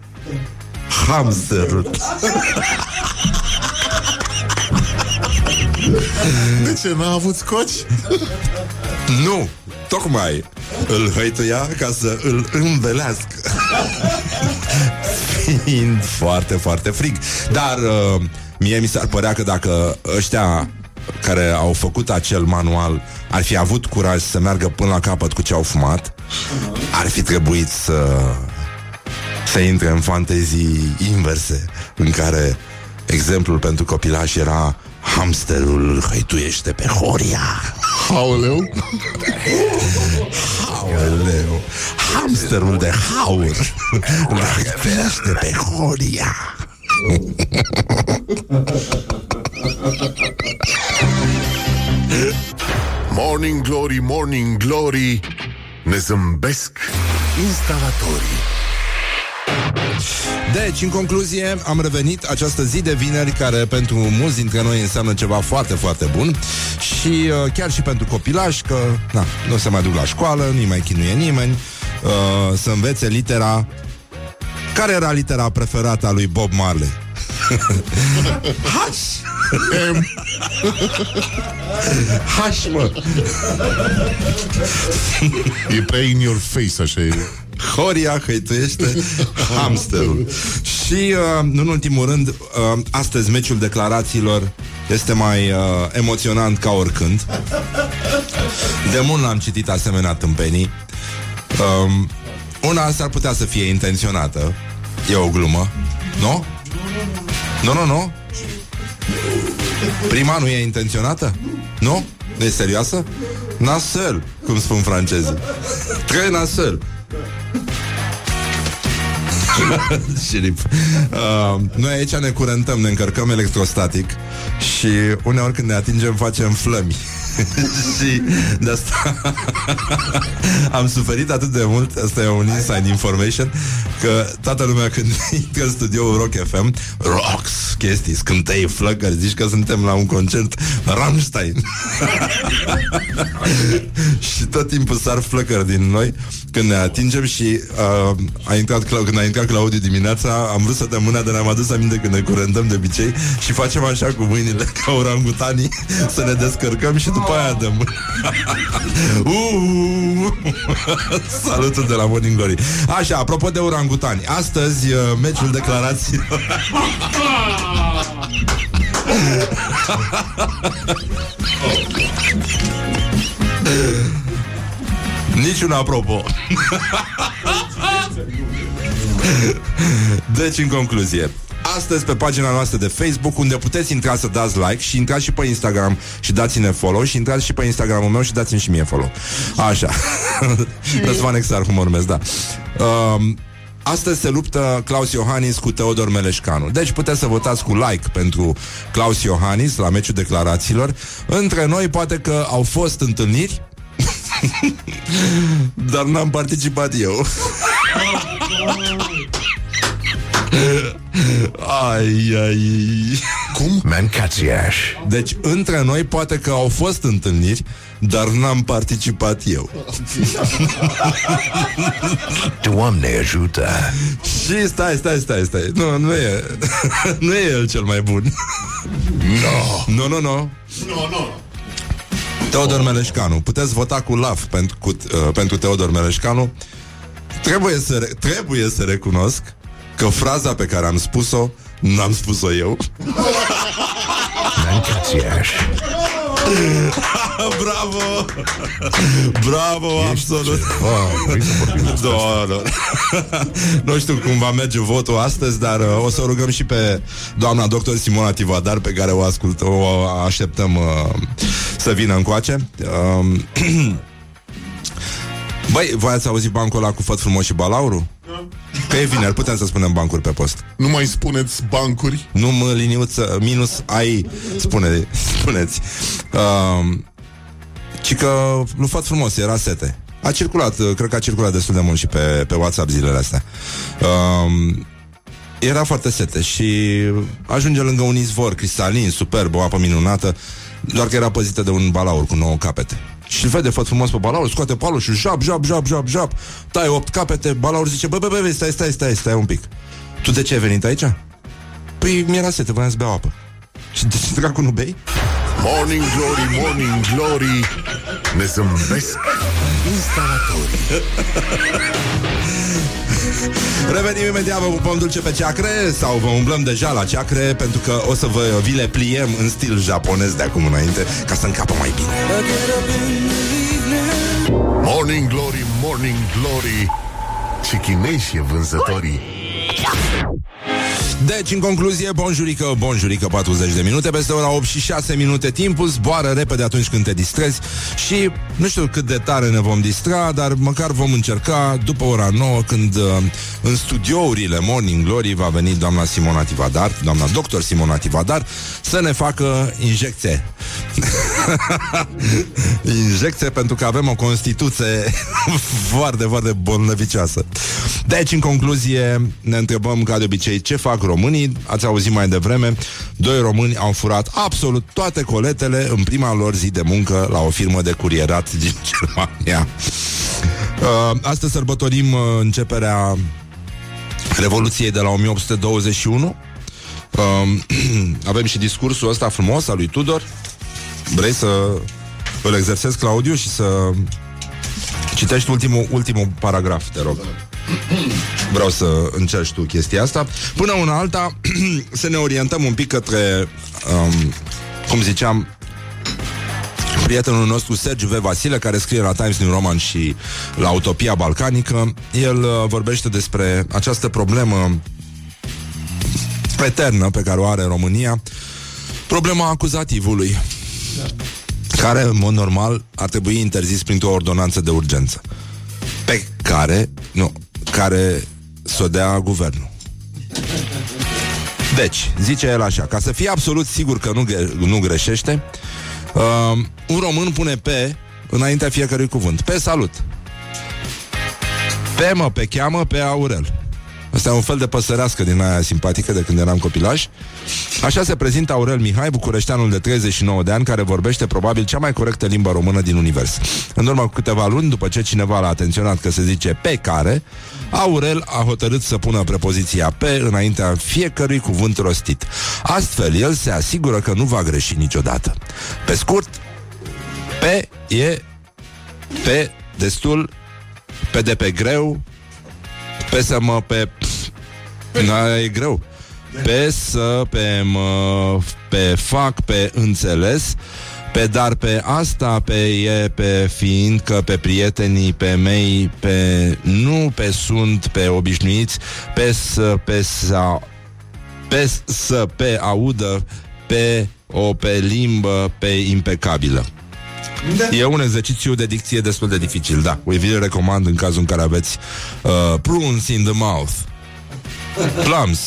hamsterul. De ce? N-a avut scoci? Nu! Tocmai îl hăituia ca să îl îmbelească. Fiind foarte, foarte frig. Dar mie mi s-ar părea că dacă ăștia care au făcut acel manual ar fi avut curaj să meargă până la capăt cu ce au fumat, ar fi trebuit să intre în fantezii inverse, în care exemplul pentru copilaș era hamsterul hăituiește pe Horia. Aoleu? Aoleu. Hamsterul de haur hăituiește pe Horia. Morning Glory, Morning Glory, ne zâmbesc instalatorii. Deci, în concluzie, am revenit această zi de vineri, care pentru mulți dintre noi înseamnă ceva foarte, foarte bun. Și chiar și pentru copilași, că na, nu se mai duc la școală, nu-i mai chinuie nimeni, să învețe litera. Care era litera preferată a lui Bob Marley? H! H, mă! E prea in your face, așa e. Horia hăituiește hamsterul. Și, nu în ultimul rând, astăzi meciul declarațiilor este mai emoționant ca oricând. De mult n-am citit asemenea tâmpenii. Una s-ar putea să fie intenționată. E o glumă, nu? Nu, nu, nu. Prima nu e intenționată? Nu? Nu e serioasă? Nasel, cum spun francezii. Très nasel. Noi aici ne curentăm, ne încărcăm electrostatic și uneori când ne atingem facem flămi. Și de asta am suferit atât de mult. Asta e un inside information, că toată lumea când intră în studioul Rock FM, rocks, chestii, scântei, flăcări, zici că suntem la un concert Rammstein. Și tot timpul sar flăcări din noi când ne atingem. Și când a intrat Claudiu dimineața, am vrut să dăm mâna, dar ne-am adus aminte că ne curentăm de obicei și facem așa cu mâinile ca orangutanii să ne descărcăm și după aia dăm salutul de la Morning Glory. Așa, apropo de orangutani, astăzi meciul declarațiilor. Niciun apropo. Deci, în concluzie, astăzi pe pagina noastră de Facebook, unde puteți intra să dați like, și intrați și pe Instagram și dați-ne follow, și intrați și pe Instagramul meu și dați-mi și mie follow. Așa. Răzvan Exar, cum urmez, da. Astăzi se luptă Klaus Iohannis cu Teodor Meleșcanu. Deci puteți să votați cu like pentru Klaus Iohannis la meciul declarațiilor. Între noi poate că au fost întâlniri, dar n-am participat eu. Ai, ai. Cum? Mancațiaș. Deci, între noi poate că au fost întâlniri, dar n-am participat eu. Doamne ajută. Și stai. Nu e nu e el cel mai bun. Nu. Teodor Meleșcanu. Puteți vota cu LAF pentru Teodor Meleșcanu. Trebuie să recunosc că fraza pe care am spus-o n-am spus-o eu. Bravo! Bravo, absolut! Nu știu cum va merge votul astăzi, dar o să rugăm și pe doamna doctor Simona Tivadar, pe care o așteptăm să vină încoace. Băi, voi ați auzit bancul ăla cu Făt Frumos și Balaurul? Că e vineri, putem să spunem bancuri pe post. Nu mai spuneți bancuri? Nu, mă, liniuță, minus ai. Spuneți ci că lui Făt Frumos era sete. A circulat, cred că a circulat destul de mult și pe WhatsApp zilele astea. Era foarte sete și ajunge lângă un izvor cristalin, superb, o apă minunată, doar că era păzită de un balaur cu 9 capete. Și-l vede Făt Frumos pe balaur, scoate palul și jap, tai 8 capete, balaur zice: bă, stai un pic. Tu de ce ai venit aici? Păi mi-era sete, vreau să beau apă. Și de ce dracu nu bei? Morning Glory, Morning Glory, ne zâmbesc instalatorii. Revenim imediat, vă pupăm dulce pe ceacre. Sau vă umblăm deja la ceacre, pentru că o să vi le pliem în stil japonez de acum înainte, ca să încapă mai bine. Morning Glory, Morning Glory, și chineșii vânzătorii. Deci, în concluzie, bonjurică, bonjurică, 40 de minute, peste ora 8 și 6 minute, timpul zboară repede atunci când te distrezi și nu știu cât de tare ne vom distra, dar măcar vom încerca după ora 9, când în studiourile Morning Glory va veni doamna Simona Tivadar, doamna doctor Simona Tivadar, să ne facă injecție. Injecție, pentru că avem o constituție foarte, foarte bolnăvicioasă. Deci, în concluzie, ne întrebăm, ca de obicei, ce fac românii? Ați auzit mai devreme, doi români au furat absolut toate coletele în prima lor zi de muncă la o firmă de curierat din Germania. Astăzi sărbătorim începerea Revoluției de la 1821. Avem și discursul ăsta frumos al lui Tudor. Vrei să îl exersezi, Claudiu, și să citești ultimul paragraf, te rog. Vreau să încerci tu chestia asta. Până una alta, să ne orientăm un pic către, cum ziceam, prietenul nostru Sergiu V. Vasile, care scrie la Times New Roman și la Utopia Balcanică. El vorbește despre această problemă eternă pe care o are România, problema acuzativului, care, în mod normal, ar trebui interzis printr-o ordonanță de urgență, pe care, nu, care s-o dea guvernul. Deci, zice el așa, ca să fie absolut sigur că nu greșește, un român pune pe înaintea fiecărui cuvânt. Pe salut, pe mă, pe cheamă, pe Aurel. Asta e un fel de păsărească din aia simpatică de când eram copilaș. Așa se prezintă Aurel Mihai, bucureșteanul de 39 de ani, care vorbește probabil cea mai corectă limbă română din univers. În urmă cu câteva luni, după ce cineva l-a atenționat că se zice pe care, Aurel a hotărât să pună prepoziția pe înaintea fiecărui cuvânt rostit. Astfel, el se asigură că nu va greși niciodată. Pe scurt, pe e pe destul, pe de pe greu, pe să mă, pe... Na, e greu. Pe să, pe mă, pe fac, pe înțeles, pe dar, pe asta, pe e, pe fiindcă, pe prietenii, pe mei, pe nu, pe sunt, pe obișnuiți, pe să, pe să, pe să, pe audă, pe o, pe limbă, pe impecabilă. Da. E un exercițiu de dicție destul de dificil, da. Vi-l recomand în cazul în care aveți prunes in the mouth. Plums.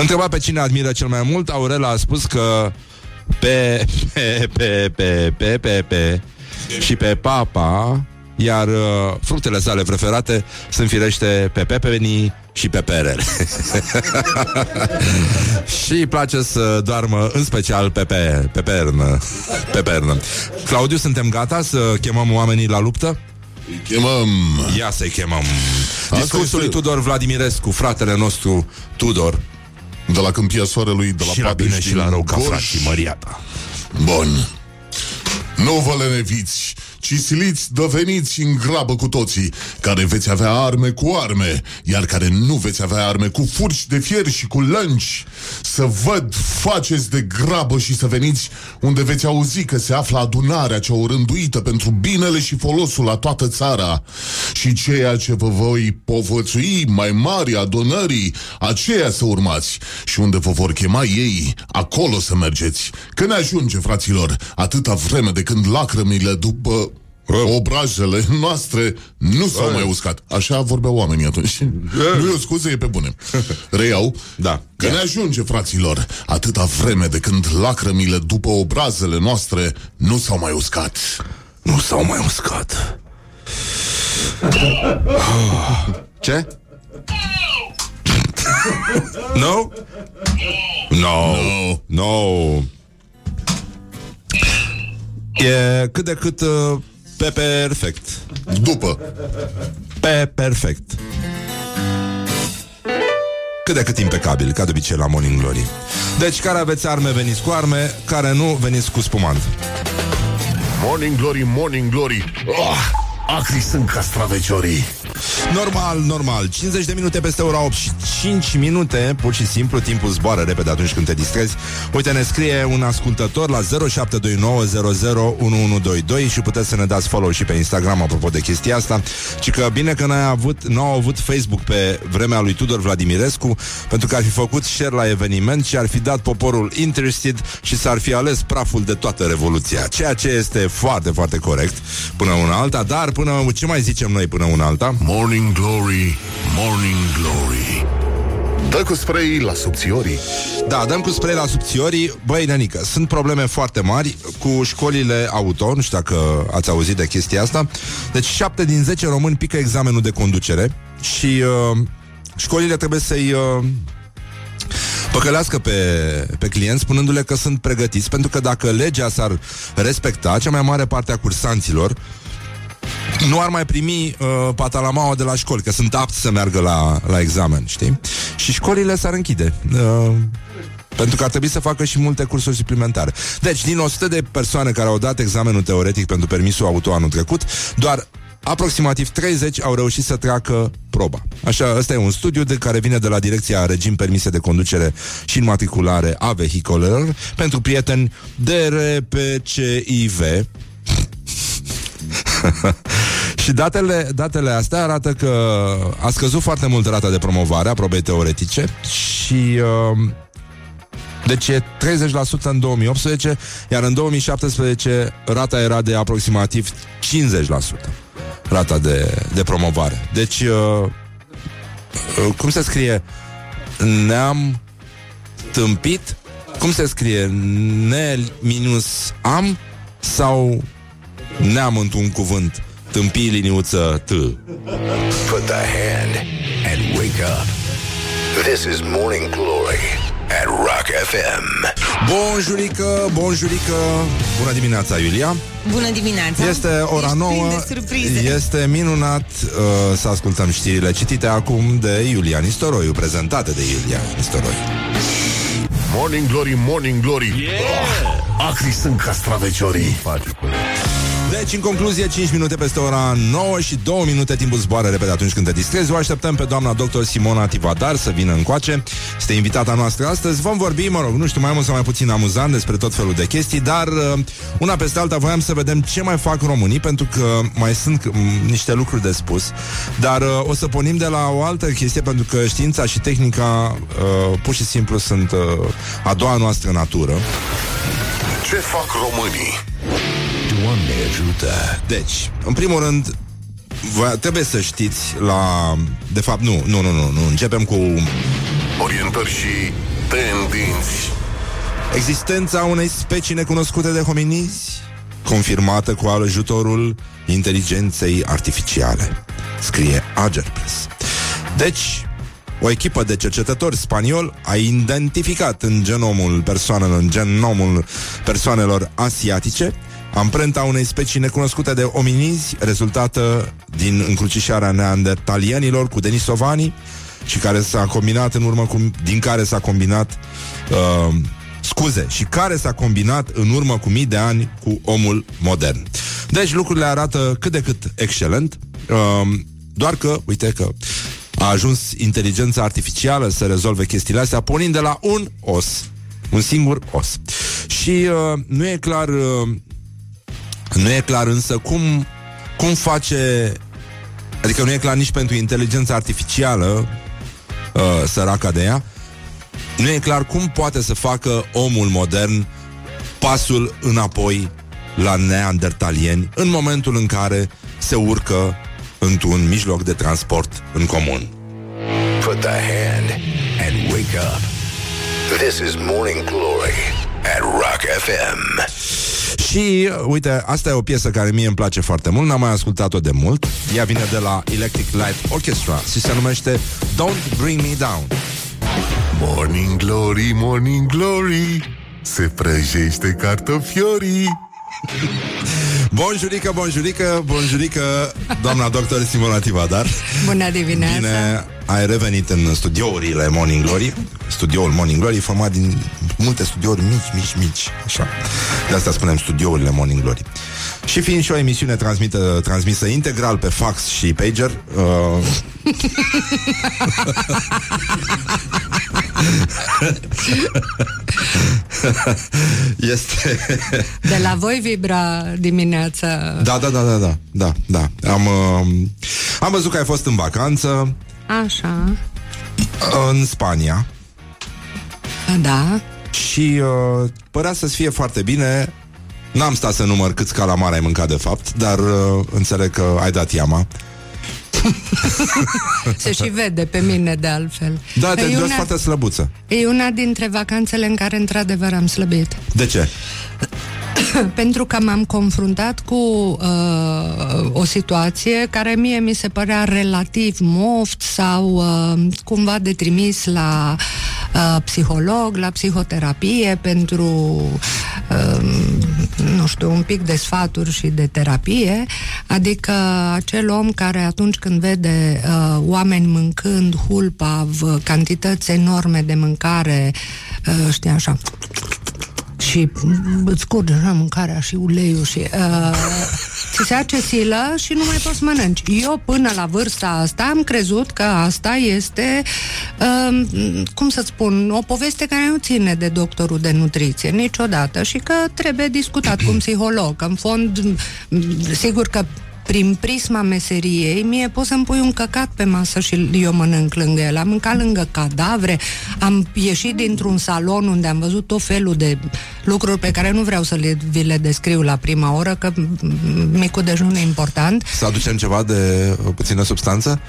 Întreba pe cine admiră cel mai mult, Aurela a spus că pe și pe papa, iar fructele sale preferate sunt firește pe pepeni și pe perele. Și îi place să doarmă în special pe pernă. Pe pernă. Claudiu, suntem gata să chemăm oamenii la luptă? Chemăm. Ia să-i chemăm. Discursul lui Tudor Vladimirescu, fratele nostru Tudor, de la Câmpia Soarelui, de la și la bine și la rău, ca frații Maria ta. Bun. Nu vă leneviți, ci siliți, deveniți în grabă cu toții, care veți avea arme cu arme, iar care nu veți avea arme cu furci de fier și cu lănci. Să văd, faceți de grabă și să veniți unde veți auzi că se află adunarea cea orânduită pentru binele și folosul la toată țara. Și ceea ce vă voi povățui mai mari adunării, aceea să urmați. Și unde vă vor chema ei, acolo să mergeți. Că ne ajunge, fraților, atâta vreme de când lacrămile după obrajele noastre nu s-au mai uscat. Așa vorbeau oamenii atunci. Nu e o scuză, e pe bune. Reiau, da. Că ne ajunge, fraților, atâta vreme de când lacrămile după obrazele noastre nu s-au mai uscat. Nu s-au mai uscat. Ce? No? No. No. E cât de cât pe perfect. După. Pe perfect. cât de cât impecabil, ca de obicei la Morning Glory. Deci, care aveți arme, veniți cu arme, care nu, veniți cu spumant. Morning Glory, Morning Glory, oh! Acri sunt castraveciorii. Normal, 50 de minute peste ora 8 și 5 minute. Pur și simplu, timpul zboară repede atunci când te distrezi. Uite, ne scrie un ascultător la 0729001122 și puteți să ne dați follow și pe Instagram apropo de chestia asta. Și că bine că n-au avut Facebook pe vremea lui Tudor Vladimirescu, pentru că ar fi făcut share la eveniment și ar fi dat poporul interested și s-ar fi ales praful de toată revoluția. Ceea ce este foarte, foarte corect până una alta, dar până, ce mai zicem noi până una alta? Morning Glory, Morning Glory, dă cu spray la subțiorii. Da, dăm cu spray la subțiorii. Băi, nenică, sunt probleme foarte mari cu școlile auto. Nu știu dacă ați auzit de chestia asta. Deci 7 din 10 români pică examenul de conducere. Și școlile trebuie să-i păcălească pe clienți, spunându-le că sunt pregătiți. Pentru că dacă legea s-ar respecta, cea mai mare parte a cursanților nu ar mai primi patalamaua de la școli, că sunt apți să meargă la examen, știi? Și școlile s-ar închide, pentru că ar trebui să facă și multe cursuri suplimentare. Deci, din 100 de persoane care au dat examenul teoretic pentru permisul auto anul trecut, doar aproximativ 30 au reușit să treacă proba. Așa, ăsta e un studiu care vine de la Direcția Regim Permise de Conducere și Înmatriculare a Vehiculelor, pentru prieteni DRPCIV. Și datele astea arată că a scăzut foarte mult rata de promovare a probei teoretice și deci e 30% în 2018, iar în 2017 rata era de aproximativ 50%, rata de promovare. Deci cum se scrie? Ne-am tâmpit? Cum se scrie? Ne minus am? Sau ne-am într-un cuvânt tâmpii liniuță T. Put the hand and wake up. This is Morning Glory at Rock FM. Bonjurică. Bună dimineața, Iulia. Bună dimineața. Este ora 9. Este minunat să ascultăm știrile citite acum de Iulian Istoroiu, prezentate de Iulian Istoroiu. Morning Glory, Morning Glory. Yeah. Oh, acri sunt castraveciorii. Deci, în concluzie, 5 minute peste ora 9 și 2 minute, timpul zboară repede atunci când te distrezi. O așteptăm pe doamna doctor Simona Tivadar să vină încoace. Este invitata noastră astăzi. Vom vorbi, mă rog, nu știu, mai mult sau mai puțin amuzant despre tot felul de chestii, dar una peste alta voiam să vedem ce mai fac românii, pentru că mai sunt niște lucruri de spus. Dar o să pornim de la o altă chestie, pentru că știința și tehnica pur și simplu sunt a doua noastră natură. Ce fac românii? Doamne ajută! Deci, în primul rând, trebuie să știți la... De fapt, nu. Începem cu... orientări și tendinți. Existența unei specii necunoscute de hominizi, confirmată cu ajutorul inteligenței artificiale, scrie Agerpres. Deci... o echipă de cercetători spanioli a identificat în genomul persoanelor asiatice amprenta unei specii necunoscute de ominizi, rezultată din încrucișarea neandertalienilor cu denisovanii și care s-a combinat în urmă cu, care s-a combinat în urmă cu mii de ani cu omul modern. Deci lucrurile arată cât de cât excelent, doar că, uite că a ajuns inteligența artificială să rezolve chestiile astea pornind de la un singur os. Și nu e clar însă cum face, adică nu e clar nici pentru inteligența artificială, săraca de ea, nu e clar cum poate să facă omul modern pasul înapoi la neandertalieni în momentul în care se urcă într-un mijloc de transport în comun. Put the hand and wake up. This is Morning Glory at Rock FM. Și, uite, asta e o piesă care mie îmi place foarte mult, n-am mai ascultat-o de mult. Ea vine de la Electric Light Orchestra și se numește Don't Bring Me Down. Morning Glory, Morning Glory, se prăjește cartofiorii. Bonjurică, bonjurică, bonjurică, doamna doctor Simona Tivadar. Bună dimineața. Bine ai revenit în studiourile Morning Glory. Studioul Morning Glory format din multe studiouri mici. Așa. De asta spunem studiourile Morning Glory. Și fiind și o emisiune transmisă integral pe fax și pager, este... De la voi vibra dimineața. Da. Am văzut că ai fost în vacanță. Așa. În Spania. Da. Și părea să-ți fie foarte bine. N-am stat să număr câți calamari ai mâncat de fapt, dar înțeleg că ai dat iama. Se și vede pe mine de altfel. Da, te duci foarte slăbuță. E una dintre vacanțele în care într-adevăr am slăbit. De ce? Pentru că m-am confruntat cu o situație care mie mi se părea relativ moft sau cumva de trimis la psiholog, la psihoterapie pentru nu știu, un pic de sfaturi și de terapie, adică acel om care atunci când vede oameni mâncând hulpav, cantități enorme de mâncare, știi așa, și îți curge mâncarea și uleiul și ți se face silă și nu mai poți să mănânci. Eu până la vârsta asta am crezut că asta este cum să spun, o poveste care nu ține de doctorul de nutriție niciodată și că trebuie discutat cu un psiholog. În fond, sigur că prin prisma meseriei, mie poți să-mi pui un căcat pe masă și eu mănânc lângă el. Am mâncat lângă cadavre, am ieșit dintr-un salon unde am văzut tot felul de lucruri pe care nu vreau să vi le descriu la prima oră, că micul dejun e important. Să aducem ceva de puțină substanță?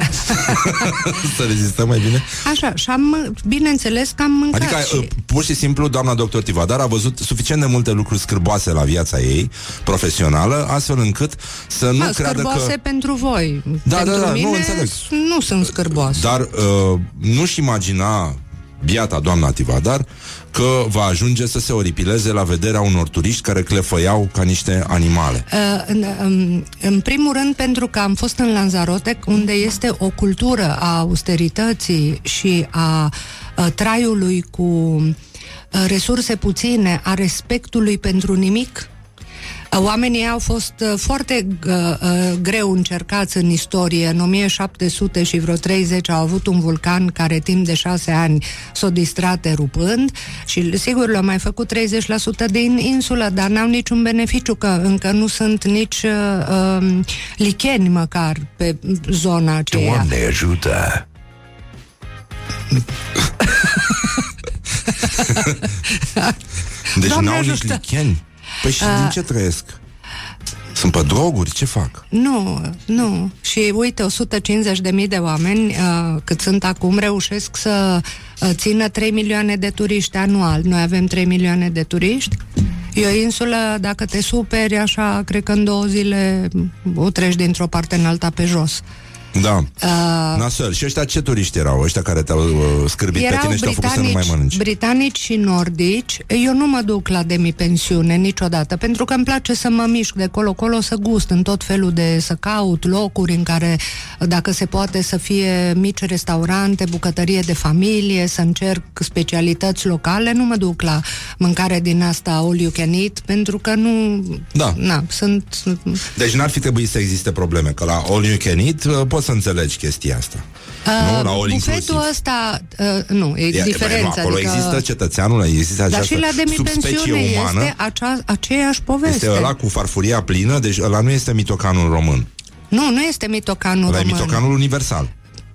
Să rezistăm mai bine? Așa, și am, bineînțeles că am mâncat. Adică, și... pur și simplu, doamna doctor Tivadar a văzut suficient de multe lucruri scârboase la viața ei, profesională, astfel încât să nu creadă. Scârboase că... pentru voi. Da, pentru mine nu înțeleg. Nu sunt scârboase. Dar nu-și imagina biata doamna Tivadar că va ajunge să se oripileze la vederea unor turiști care clefăiau ca niște animale. În primul rând pentru că am fost în Lanzarote, unde este o cultură a austerității și a traiului cu resurse puține, a respectului pentru nimic. Oamenii au fost foarte greu încercați în istorie. În 1700 și vreo 30 au avut un vulcan care timp de 6 ani s-o distrat erupând și sigur le-au mai făcut 30% din insulă, dar n-au niciun beneficiu că încă nu sunt nici licheni măcar pe zona aceea. Doamne ajută! Deci Doamne n-au ajută. Nici licheni? Păi și din ce trăiesc? Sunt pe droguri? Ce fac? Nu. Și uite, 150.000 de oameni, cât sunt acum, reușesc să țină 3 milioane de turiști anual. Noi avem 3 milioane de turiști. E o insulă, dacă te superi, așa, cred că în 2 zile o treci dintr-o parte în alta pe jos. Da. Nasol. Și ăștia ce turiști erau? Ăștia care te-au scârbit pe tine și te-au făcut să nu mai mănânci. Britanici și nordici. Eu nu mă duc la demipensiune niciodată, pentru că îmi place să mă mișc de colo-colo, să gust în tot felul de... să caut locuri în care, dacă se poate, să fie mici restaurante, bucătărie de familie, să încerc specialități locale. Nu mă duc la mâncare din asta all you can eat, pentru că nu... Da. Na, sunt... Deci n-ar fi trebuit să existe probleme, că la all you can eat poți să înțelegi chestia asta. Bufetul ăsta, nu, e diferența. Acolo adică... există cetățeanul, există această subspecie umană. Este aceeași poveste. Este ăla cu farfuria plină, deci ăla nu este mitocanul român. Nu este mitocanul ăla român. E mitocanul universal.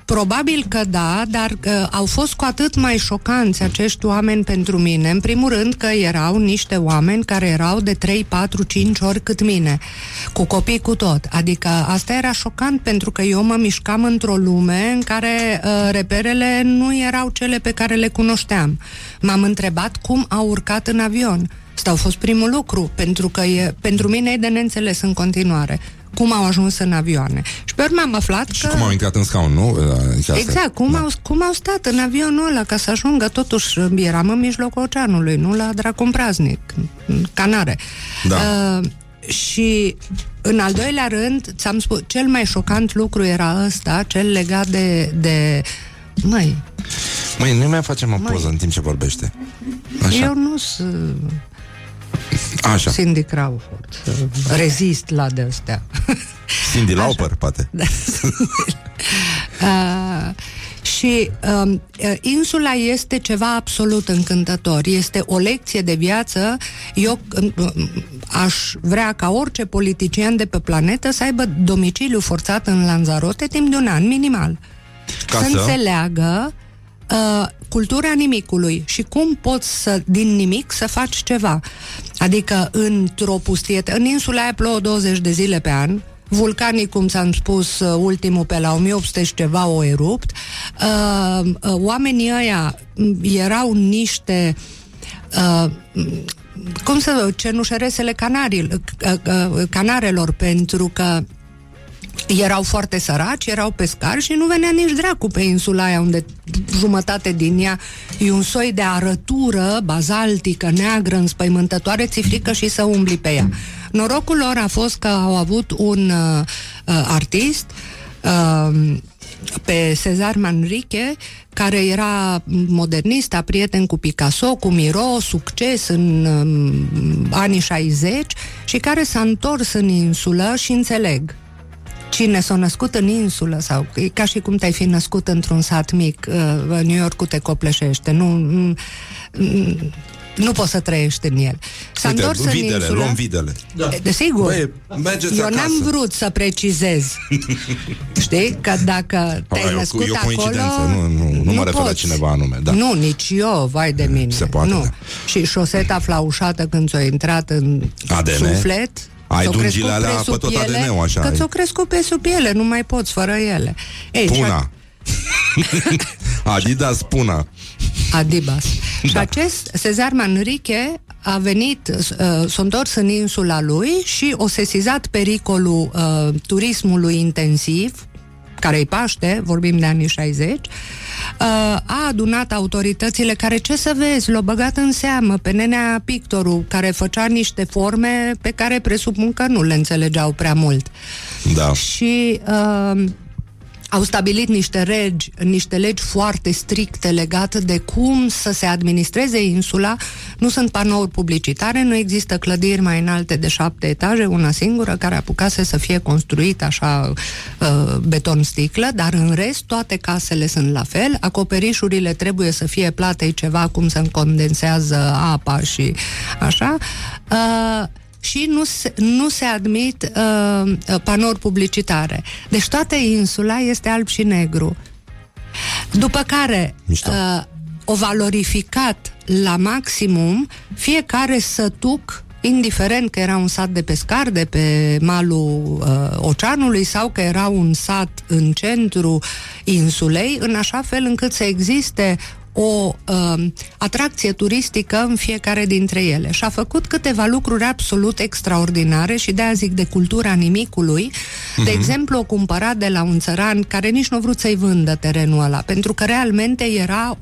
Probabil că da, dar au fost cu atât mai șocanți acești oameni pentru mine. În primul rând că erau niște oameni care erau de 3, 4, 5 ori cât mine, cu copii cu tot. Adică asta era șocant pentru că eu mă mișcam într-o lume în care reperele nu erau cele pe care le cunoșteam. M-am întrebat cum au urcat în avion. Asta a fost primul lucru, pentru că pentru mine e de neînțeles în continuare. cum au ajuns în avioane. Și pe urmă am aflat și că... cum au intrat în scaun, nu? Exact, cum au stat în avionul ăla ca să ajungă, totuși eram în mijlocul oceanului, nu la Dracun Praznic, Canare. Da. Și în al doilea rând, ți-am spus, cel mai șocant lucru era ăsta, cel legat de... Măi, nu mai facem o poză în timp ce vorbește. Așa. Eu nu sunt... Așa. Cindy Crawford. Rezist la de-astea. Cindy Lauper, poate. Da. Și insula este ceva absolut încântător. Este o lecție de viață. Eu aș vrea ca orice politician de pe planetă să aibă domiciliu forțat în Lanzarote timp de un an minimal. Ca să înțeleagă cultura nimicului și cum poți să, din nimic, să faci ceva. Adică într-o pustie, în insula aia plouă 20 de zile pe an, vulcanii, cum s-am spus, ultimul pe la 1800 și ceva o erupt, oamenii ăia erau niște cenușăresele canarelor, pentru că erau foarte săraci, erau pescari și nu venea nici dracu pe insula aia, unde jumătate din ea e un soi de arătură bazaltică, neagră, înspăimântătoare, ți frică și să umbli pe ea. Norocul lor a fost că au avut un artist, pe Cezar Manrique, care era modernista, prieten cu Picasso, cu Miro, succes în anii 60 și care s-a întors în insulă și înțeleg. Cine s-a născut în insulă, sau e ca și cum te-ai fi născut într-un sat mic, New York-ul te copleșește, nu poți să trăiești în el. S-a întors în insulă. Luăm videle. Da. Desigur, eu n-am vrut să precizez. Știi? Că dacă te-ai născut acolo... Nu mă refer la cineva anume. Da. Nu, nici eu, vai de mine. Se poate, nu. Da. Și șoseta flaușată când ți-a intrat în ADN. Suflet... Ai dungile alea pe tot ADN-ul, așa. Că ți-o crescut pe sub ele, nu mai poți fără ele. Ei, Puna. Adidas Puna. Adibas. Da. Și acest Cezar Manrique a venit, s-a întors în insula lui și a sesizat pericolul turismului intensiv, care-i Paște, vorbim de anii 60, a adunat autoritățile care, ce să vezi, l-au băgat în seamă pe nenea pictorul, care făcea niște forme pe care presupun că nu le înțelegeau prea mult. Da. Și au stabilit niște legi foarte stricte legate de cum să se administreze insula. Nu sunt panouri publicitare, nu există clădiri mai înalte de 7 etaje, una singură care apucase să fie construită așa, beton-sticlă, dar în rest toate casele sunt la fel, acoperișurile trebuie să fie platei ceva, cum se condensează apa și așa. Și nu se admit panouri publicitare. Deci toată insula este alb și negru. După care o valorificat la maximum, fiecare sătuc, indiferent că era un sat de pescari de pe malul oceanului sau că era un sat în centru insulei, în așa fel încât să existe o atracție turistică în fiecare dintre ele. Și a făcut câteva lucruri absolut extraordinare și de-aia zic de cultura nimicului. De exemplu, o cumpăra de la un țăran care nici nu a vrut să-i vândă terenul ăla, pentru că realmente era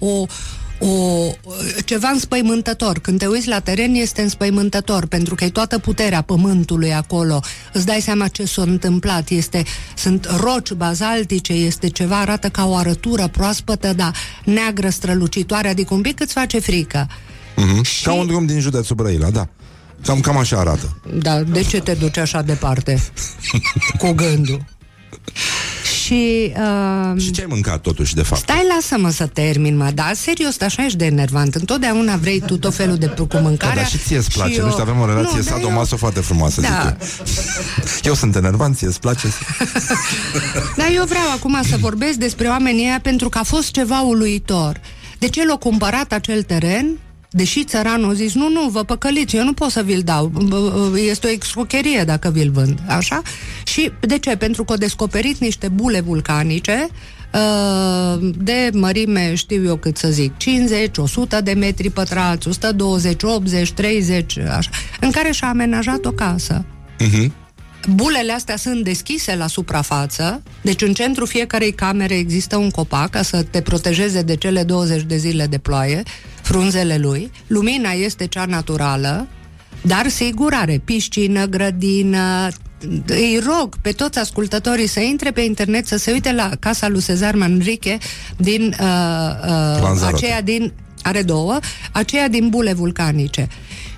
ceva înspăimântător. Când te uiți la teren, este înspăimântător, pentru că e toată puterea pământului acolo. Îți dai seama ce s-a întâmplat. Sunt roci bazaltice, este ceva, arată ca o arătură proaspătă, dar neagră, strălucitoare, adică un pic îți face frică. Și... ca un drum din județul Brăila, da. Cam așa arată. Dar de ce te duci așa departe? Cu gândul. Și ce ai mâncat totuși, de fapt? Stai, lasă-mă să termin, dar serios, așa ești de enervant. Întotdeauna vrei tu tot felul de cu mâncarea. Dar și ție îți place, nu știu, avem o relație sadomaso foarte frumoasă, da. Eu sunt enervant, ție îți place? Dar eu vreau acum să vorbesc despre oamenii aia, pentru că a fost ceva uluitor. De ce l-a cumpărat acel teren? Deși țăranul a zis, nu, vă păcăliți, eu nu pot să vi-l dau, este o excrocherie dacă vi-l vând, așa? Și de ce? Pentru că au descoperit niște bule vulcanice de mărime, știu eu cât să zic, 50, 100 de metri pătrați, 120, 80, 30, așa, în care și-a amenajat o casă. Bulele astea sunt deschise la suprafață, deci în centrul fiecarei camere există un copac ca să te protejeze de cele 20 de zile de ploaie, frunzele lui. Lumina este cea naturală, dar sigur are piscină, grădină. Îi rog pe toți ascultătorii să intre pe internet, să se uite la casa lui Cezar Manrique din aceea din are două, aceea din bule vulcanice.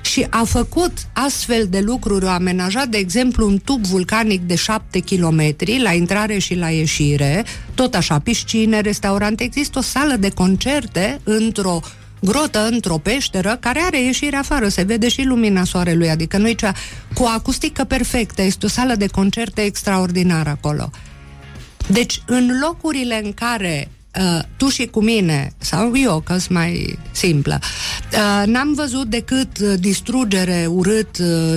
Și a făcut astfel de lucruri, a amenajat, de exemplu, un tub vulcanic de 7 kilometri, la intrare și la ieșire, tot așa, piscine, restaurante, există o sală de concerte într-o grotă, într-o peșteră, care are ieșire afară, se vede și lumina soarelui, adică nu e cea, cu o acustică perfectă, este o sală de concerte extraordinară acolo. Deci, în locurile în care tu și cu mine, sau eu, că-s mai simplă, n-am văzut decât distrugere, urât,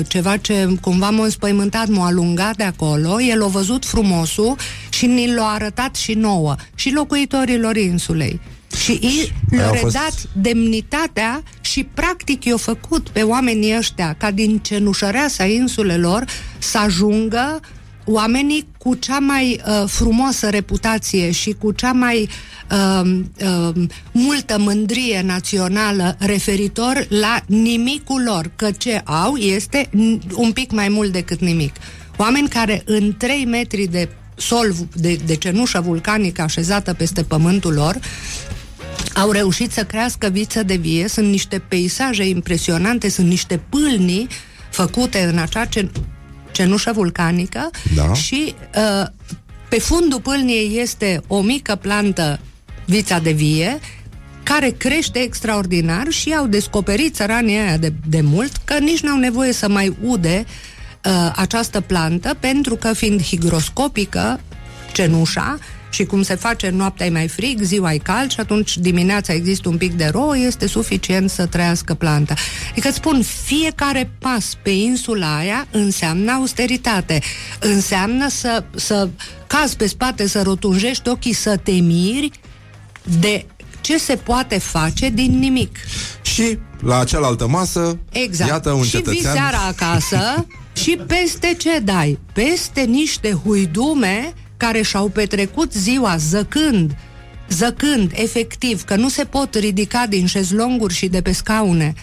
ceva ce cumva m-a înspăimântat, m-a alungat de acolo, el a văzut frumosul și ni l-a arătat și nouă, și locuitorilor insulei. Și le-a redat demnitatea și practic i-a făcut pe oamenii ăștia ca din cenușăreasa insulelor să ajungă oamenii cu cea mai frumoasă reputație și cu cea mai multă mândrie națională referitor la nimicul lor, că ce au este un pic mai mult decât nimic. Oameni care în 3 metri de sol, de cenușă vulcanică așezată peste pământul lor, au reușit să crească viță de vie, sunt niște peisaje impresionante, sunt niște pâlnii făcute în acea cenușă vulcanică, da. Și pe fundul pâlniei este o mică plantă, vița de vie, care crește extraordinar și au descoperit țăranii aia de mult că nici n-au nevoie să mai ude această plantă, pentru că fiind higroscopică cenușa și cum se face noaptea e mai frig, ziua e cald și atunci dimineața există un pic de rouă, este suficient să trăiască planta. Adică îți spun, fiecare pas pe insula aia înseamnă austeritate, înseamnă să cazi pe spate, să rotunjești ochii, să te miri de ce se poate face din nimic. Și la cealaltă masă, exact. Iată un cetățean. Și vii seara acasă și peste ce dai? Peste niște huidume care și-au petrecut ziua zăcând, efectiv, că nu se pot ridica din șezlonguri și de pe scaune,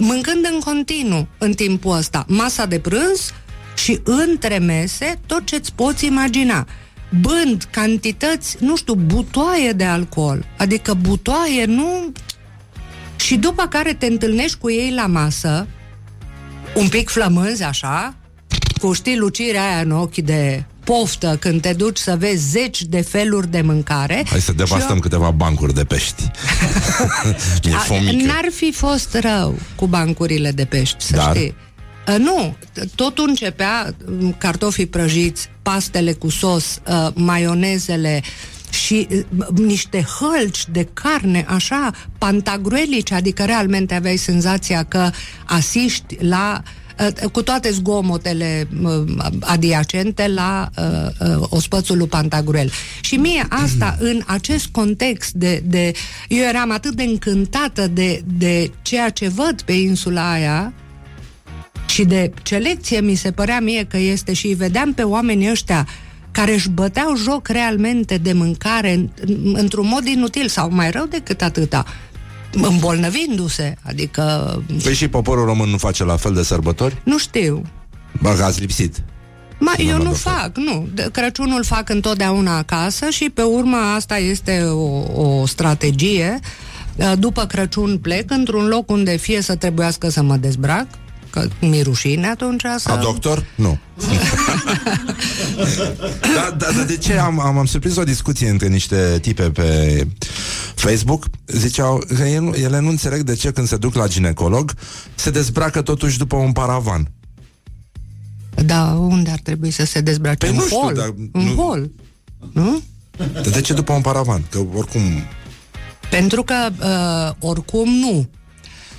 mâncând în continuu în timpul ăsta, masa de prânz și între mese, tot ce-ți poți imagina, bând cantități, nu știu, butoaie de alcool, adică butoaie, nu... Și după care te întâlnești cu ei la masă, un pic flămânzi așa, cu, știi, lucirea aia în ochi de... poftă când te duci să vezi 10 de feluri de mâncare. Hai să devastăm câteva bancuri de pești. N-ar fi fost rău cu bancurile de pești, să știi. Nu, totul începea cartofii prăjiți, pastele cu sos, maionezele și niște hălci de carne, așa, pantagruelice, adică realmente aveai senzația că asiști la... cu toate zgomotele adiacente la ospățul lui Pantagruel. Și mie asta, în acest context eu eram atât de încântată de ceea ce văd pe insula aia și de ce lecție mi se părea mie că este, și vedeam pe oamenii ăștia care își băteau joc realmente de mâncare într-un mod inutil sau mai rău decât atâta, îmbolnăvindu-se, adică... Păi și poporul român nu face la fel de sărbători? Nu știu. Bă, că ați lipsit. Eu nu fac, nu. Crăciunul fac întotdeauna acasă și pe urmă asta este o strategie. După Crăciun plec într-un loc unde fie să trebuiască să mă dezbrac, că mi-e rușine atunci să... A doctor? Nu. Dar de ce? Am surprins o discuție între niște tipe pe Facebook. Ziceau că ele nu înțeleg de ce când se duc la ginecolog se dezbracă totuși după un paravan. Da, unde ar trebui să se dezbrace? Păi în hol. Nu? De ce după un paravan? Că oricum... Pentru că oricum nu.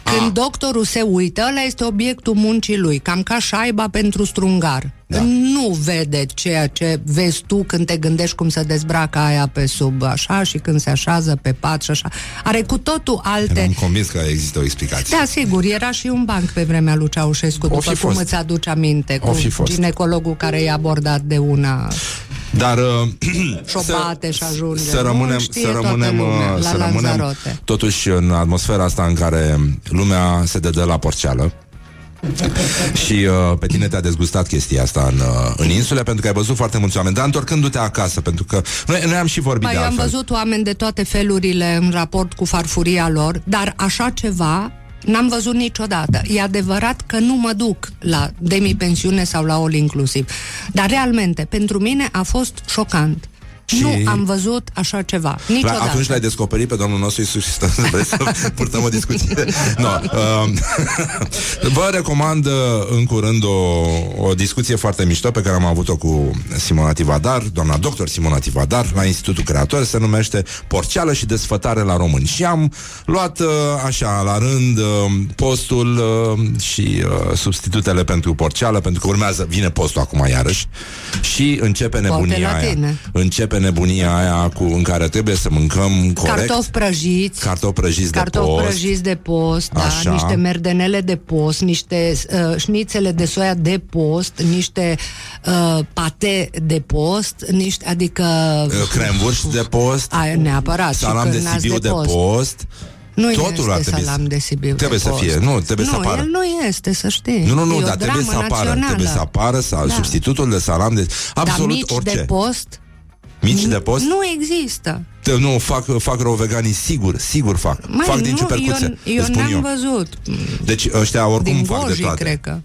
Că Când doctorul se uită, ăla este obiectul muncii lui, cam ca șaiba pentru strungar. Da. Nu vede ceea ce vezi tu când te gândești cum să dezbracă aia pe sub așa și când se așează pe pat și așa. Are cu totul alte... Eram convins că există o explicație. Da, sigur, era și un banc pe vremea lui Ceaușescu, după cum fost. Îți aduci aminte, cu ginecologul care i-a abordat de una... Dar șopate și ajunge. Să rămânem totuși în atmosfera asta în care lumea se dădă la porceală. Și pe tine te-a dezgustat chestia asta în insule, pentru că ai văzut foarte mulți oameni. Dar întorcându-te acasă, pentru că noi am și vorbit de altfel. Am văzut oameni de toate felurile în raport cu farfuria lor, dar așa ceva n-am văzut niciodată. E adevărat că nu mă duc la demipensiune sau la all inclusiv, dar realmente pentru mine a fost șocant. Și... nu am văzut așa ceva niciodată. Atunci l-ai descoperit pe Domnul nostru Iisus. Vrei să purtăm o discuție? No. Vă recomand în curând o discuție foarte mișto pe care am avut-o cu Simona Tivadar, doamna doctor Simona Tivadar, la Institutul Creator. Se numește Porceală și desfătare la români. Și am luat așa la rând postul și substitutele pentru porceală, pentru că urmează, vine postul acum iarăși și începe nebunia aia. Începe nebunia aia în care trebuie să mâncăm corect. Cartofi prăjiți de post, da, niște merdenele de post, niște șnițele de soia de post, niște pate de post, niște, adică... cremvurși de post. Aia, neapărat. Salam de Sibiu de post. Nu totul este salam de Sibiu. Trebuie de să fie, nu, trebuie să apară. Nu, el nu este, să știi. Nu, dar trebuie să apară. Trebuie să apară substitutul de salam de... Absolut orice. De post... Mici de post? Nu există. Nu, fac rău veganii, sigur fac. Mai, fac din ciupercuțe. Eu n-am văzut. Deci ăștia oricum fac de toate. Cred că.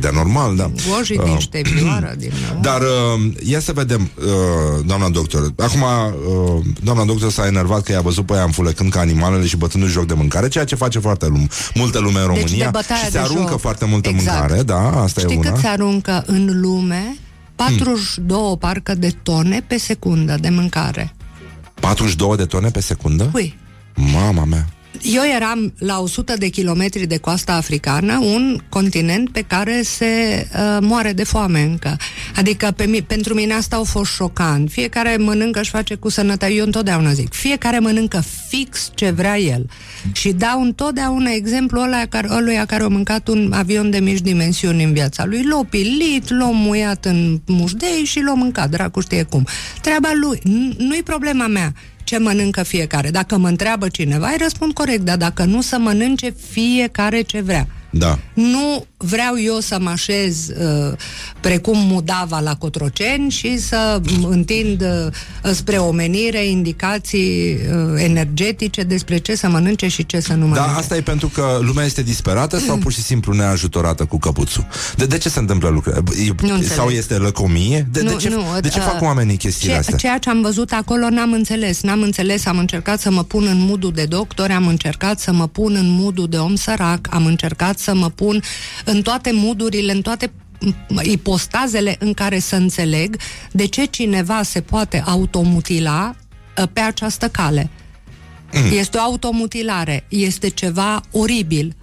Dar normal, da. Gojii din ștepioară, din nou. Dar ia să vedem, doamna doctor. Acum, doamna doctor s-a enervat că i-a văzut pe aia înfulecând ca animalele și bătându-și joc de mâncare, ceea ce face foarte multă lume în România. Deci și se aruncă foarte multă mâncare, da, asta e una. Știi cât se aruncă în lume? 42 parcă de tone pe secundă de mâncare. 42 de tone pe secundă? Ui. Mama mea. Eu eram la 100 de kilometri de coasta africană, un continent pe care se moare de foame încă. Adică pentru mine asta a fost șocant. Fiecare mănâncă și face cu sănătate. Eu întotdeauna zic, fiecare mănâncă fix ce vrea el. Și dau întotdeauna exemplul ăluia care a mâncat un avion de mici dimensiuni în viața lui. L-a pilit, l-a muiat în mușdei și l-a mâncat, dracu știe cum. Treaba lui, nu-i problema mea ce mănâncă fiecare. Dacă mă întreabă cineva, îi răspund corect, dar dacă nu, să mănânce fiecare ce vrea. Da. Nu vreau eu să mă așez precum mudava la Cotroceni și să întind spre omenire indicații energetice despre ce să mănânce și ce să nu mănânce. Da, asta e pentru că lumea este disperată sau pur și simplu neajutorată cu căpuțul? De ce se întâmplă lucrurile? Sau este lăcomie? De ce fac oamenii chestiile astea? Ceea ce am văzut acolo n-am înțeles, am încercat să mă pun în modul de doctor, am încercat să mă pun în modul de om sărac, am încercat să mă pun în toate modurile, în toate ipostazele în care să înțeleg de ce cineva se poate automutila pe această cale. Este o automutilare, este ceva oribil.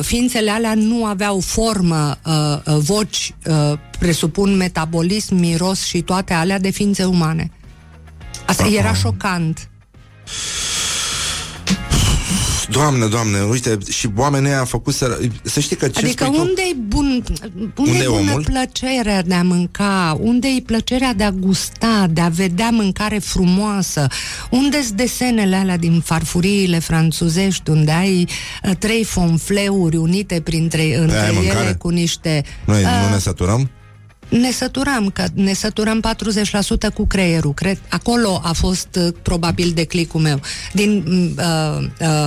Ființele alea nu aveau formă, voci, presupun metabolism, miros și toate alea de ființe umane. Asta era șocant. Doamne, uite, și oamenii aia a făcut să știi că ce... Adică unde e bună plăcerea de a mânca, unde e plăcerea de a gusta, de a vedea mâncare frumoasă, unde-s desenele alea din farfuriile franțuzești, unde ai trei fonfleuri unite între ele cu niște... Noi nu ne saturăm? Ne săturam 40% cu creierul, cred. Acolo a fost probabil declicul meu. Din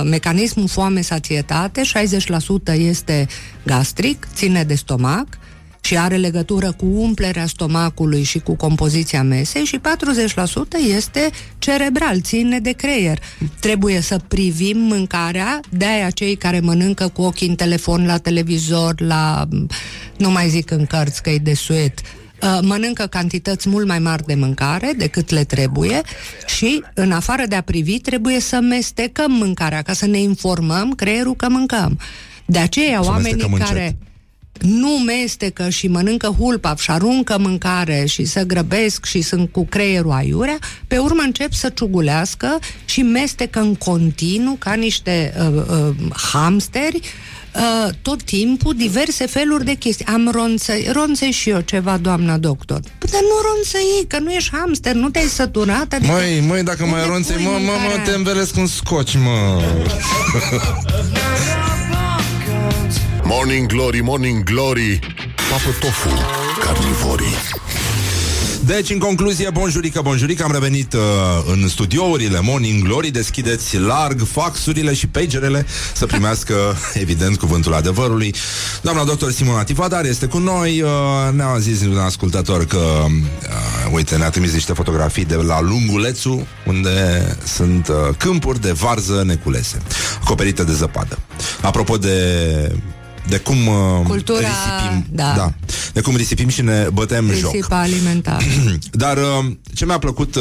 mecanismul foame-sațietate, 60% este gastric, ține de stomac și are legătură cu umplerea stomacului și cu compoziția mesei, și 40% este cerebral, ține de creier. Trebuie să privim mâncarea, de-aia cei care mănâncă cu ochii în telefon, la televizor, la... nu mai zic în cărți că e de suet, mănâncă cantități mult mai mari de mâncare decât le trebuie și, în afară de a privi, trebuie să mestecăm mâncarea ca să ne informăm creierul că mâncăm. De aceea, oamenii care nu mestecă și mănâncă hulpap și aruncă mâncare și se grăbesc și sunt cu creierul aiurea, pe urmă încep să ciugulească și mestecă în continuu ca niște hamsteri tot timpul diverse feluri de chestii. Am ronțe și eu ceva, doamna doctor. Păi, dar nu ronțăi, că nu ești hamster, nu te-ai săturat. Adică măi, dacă mai ronțăi, mă, te învelesc un scoci, mă. Morning Glory, Morning Glory, papă tofu, carnivorii. Deci, în concluzie, bonjurică, am revenit în studiourile Morning Glory. Deschideți larg faxurile și pagerele să primească, evident, cuvântul adevărului. Doamna doctor Simona Tivadar este cu noi. Ne-a zis un ascultător că, uite, ne-a trimis niște fotografii de la Lungulețu, unde sunt câmpuri de varză neculese, acoperite de zăpadă. Apropo de cum risipim, da. De cum risipim și ne bătem risipa joc. Risipa alimentară. Dar ce mi-a plăcut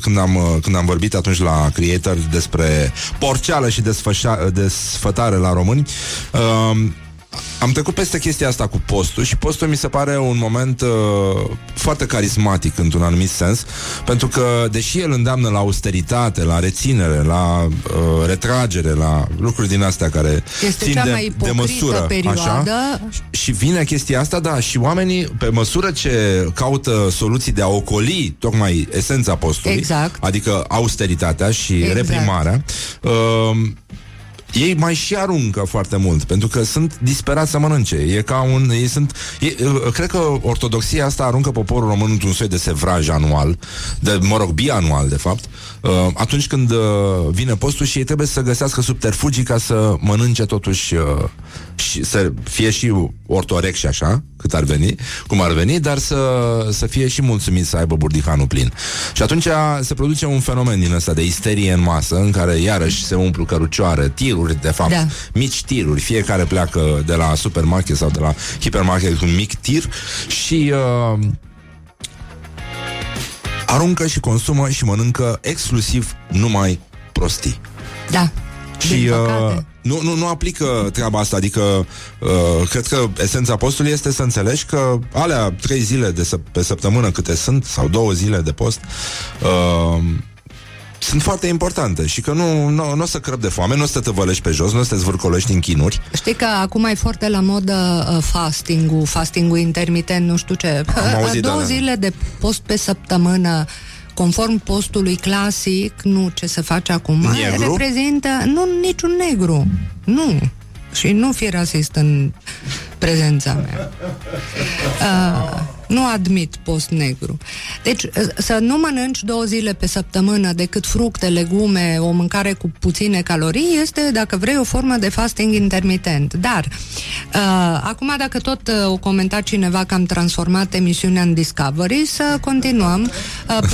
când am vorbit atunci la Creator despre porceală și desfătare la români, am trecut peste chestia asta cu postul. Și postul mi se pare un moment foarte carismatic într-un anumit sens, pentru că, deși el îndeamnă la austeritate, la reținere, la retragere, la lucruri din astea care este țin de măsură, așa, și vine chestia asta, da, și oamenii, pe măsură ce caută soluții de a ocoli tocmai esența postului, exact, adică austeritatea și reprimarea, ei mai și aruncă foarte mult, pentru că sunt disperați să mănânce. Cred că ortodoxia asta aruncă poporul român într-un soi de sevraj anual, bianual, de fapt, atunci când vine postul și ei trebuie să găsească subterfugii ca să mănânce totuși și să fie și ortorex și așa, cum ar veni, dar să fie și mulțumit să aibă burdicanul plin. Și atunci se produce un fenomen din ăsta de isterie în masă, în care iarăși se umplu cărucioare, tiruri, de fapt, da, mici tiruri. Fiecare pleacă de la supermarket sau de la hipermarket cu un mic tir și aruncă și consumă și mănâncă exclusiv numai prostii. Da. Și nu aplică treaba asta. Adică cred că esența postului este să înțelegi că alea 3 zile pe săptămână câte sunt, sau 2 zile de post, sunt foarte importante și că nu o să crăp de foame, nu o să te vălești pe jos, nu o să te zvârcolești în chinuri. Știi că acum e foarte la modă fasting-ul intermitent, nu știu ce. Două zile de post pe săptămână, conform postului clasic, nu ce se face acum, reprezintă niciun negru. Nu. Și nu fi rasist în prezența mea. Nu admit post negru. Deci să nu mănânci 2 zile pe săptămână decât fructe, legume, o mâncare cu puține calorii, este, dacă vrei, o formă de fasting intermitent. Dar, acum, dacă tot o comenta cineva că am transformat emisiunea în Discovery, să continuăm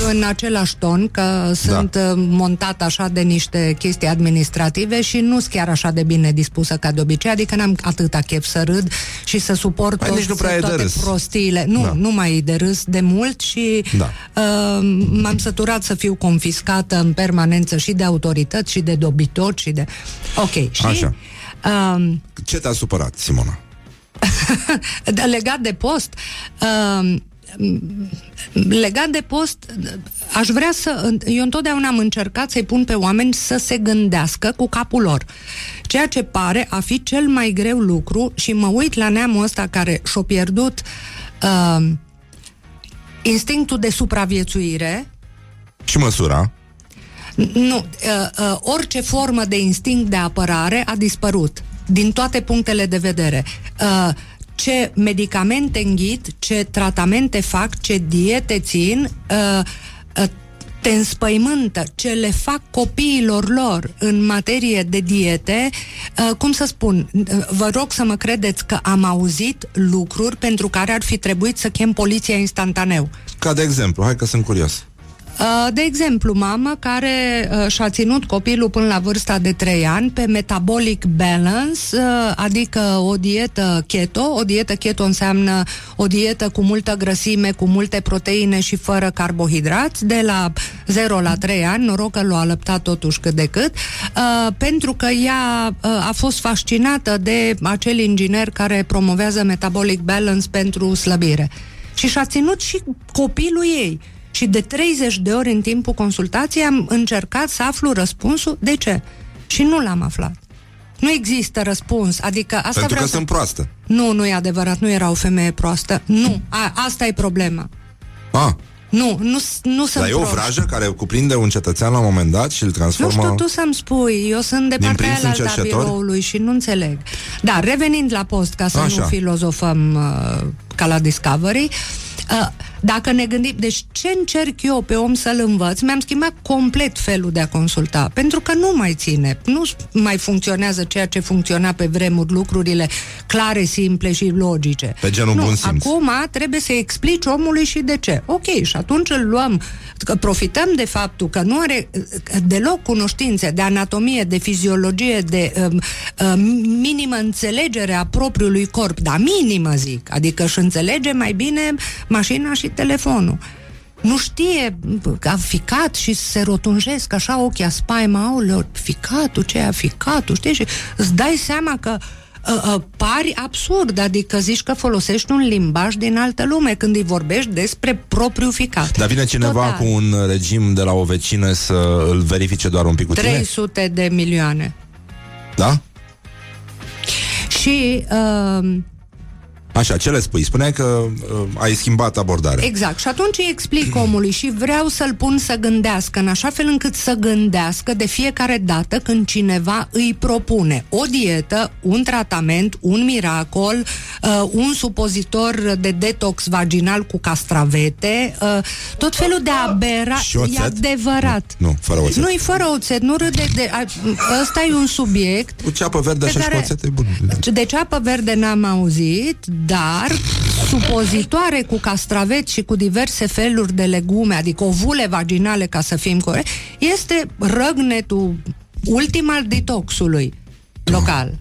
în același ton, că sunt montat așa de niște chestii administrative și nu-s chiar așa de bine dispusă ca de obicei, adică n-am atâta chef să râd și să suport toate prostiile. Nu mai e de râs de mult și m-am săturat să fiu confiscată în permanență și de autorități și de dobitoci și de... Ok, și... Așa. Ce te-a supărat, Simona? Legat de post... legat de post, aș vrea să... Eu întotdeauna am încercat să-i pun pe oameni să se gândească cu capul lor. Ceea ce pare a fi cel mai greu lucru și mă uit la neamul ăsta care și-a pierdut instinctul de supraviețuire și măsura. Orice formă de instinct de apărare a dispărut din toate punctele de vedere. Ce medicamente înghit, ce tratamente fac, ce diete țin, te înspăimântă ce le fac copiilor lor în materie de diete. Cum să spun, vă rog să mă credeți că am auzit lucruri pentru care ar fi trebuit să chem poliția instantaneu. Ca de exemplu, hai că sunt curios. De exemplu, mama care și-a ținut copilul până la vârsta de 3 ani pe metabolic balance, adică o dietă keto. O dietă keto înseamnă o dietă cu multă grăsime, cu multe proteine și fără carbohidrați, de la 0 la 3 ani, noroc că l-a alăptat totuși cât de cât, pentru că ea a fost fascinată de acel inginer care promovează metabolic balance pentru slăbire. Și și-a ținut și copilul ei. Și de 30 de ori în timpul consultației am încercat să aflu răspunsul. De ce? Și nu l-am aflat. Nu există răspuns. Adică asta pentru că sunt proastă. Nu, nu e adevărat. Nu era o femeie proastă. Nu. Asta e problema. Nu sunt. Dar e o vrajă care cuprinde un cetățean la un moment dat și îl transformă... Nu știu, tu să-mi spui. Eu sunt de partea alaltă a biroului și nu înțeleg. Da, revenind la post, ca să nu filozofăm ca la Discovery... Dacă ne gândim, deci ce încerc eu pe om să-l învăț, mi-am schimbat complet felul de a consulta, pentru că nu mai ține, nu mai funcționează ceea ce funcționa pe vremuri, lucrurile clare, simple și logice. Pe genul bun simț. Acum trebuie să explici omului și de ce. Ok, și atunci îl luăm, că profităm de faptul că nu are deloc cunoștințe de anatomie, de fiziologie, de minimă înțelegere a propriului corp, dar minimă zic, adică își înțelege mai bine mașina și telefonul. Nu știe, a ficat și se rotunjesc așa ochii, a spaima, aoleu, ficatul, ce a ficatul, știi? Și îți dai seama că pari absurd, adică zici că folosești un limbaj din altă lume când îi vorbești despre propriul ficat. Dar vine cineva cu un regim de la o vecină să îl verifice doar un pic cu 300 de milioane. Da? Și... Așa, ce le spui? Spuneai că ai schimbat abordarea. Exact. Și atunci îi explic omului și vreau să-l pun să gândească în așa fel încât să gândească de fiecare dată când cineva îi propune o dietă, un tratament, un miracol, un supozitor de detox vaginal cu castravete, tot felul de aberații. E adevărat. Nu, fără oțet. Nu-i fără oțet, nu râde de... Ăsta e un subiect... Cu ceapă verde așa și cu oțet e bun. De ceapă verde n-am auzit... Dar supozitoare cu castraveți și cu diverse feluri de legume, adică ovule vaginale, ca să fim corect, este răgnetul ultim al detoxului local.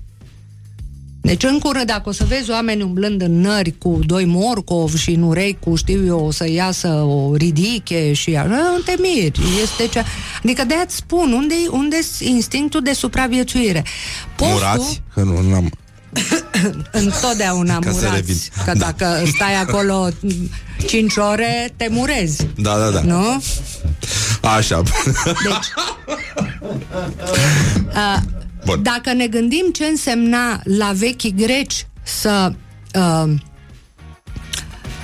Deci în curând, dacă o să vezi oameni umblând în nări cu doi morcovi și în urei cu, știu eu, o să iasă o ridiche și așa, te miri. Este cea... Adică de-aia îți spun, unde e instinctul de supraviețuire? Postul... Murați? Că nu am... Întotdeauna murați. Că dacă stai acolo 5 ore, te murezi. Da, da, da. Nu? Așa. Deci, dacă ne gândim ce însemna la vechii greci să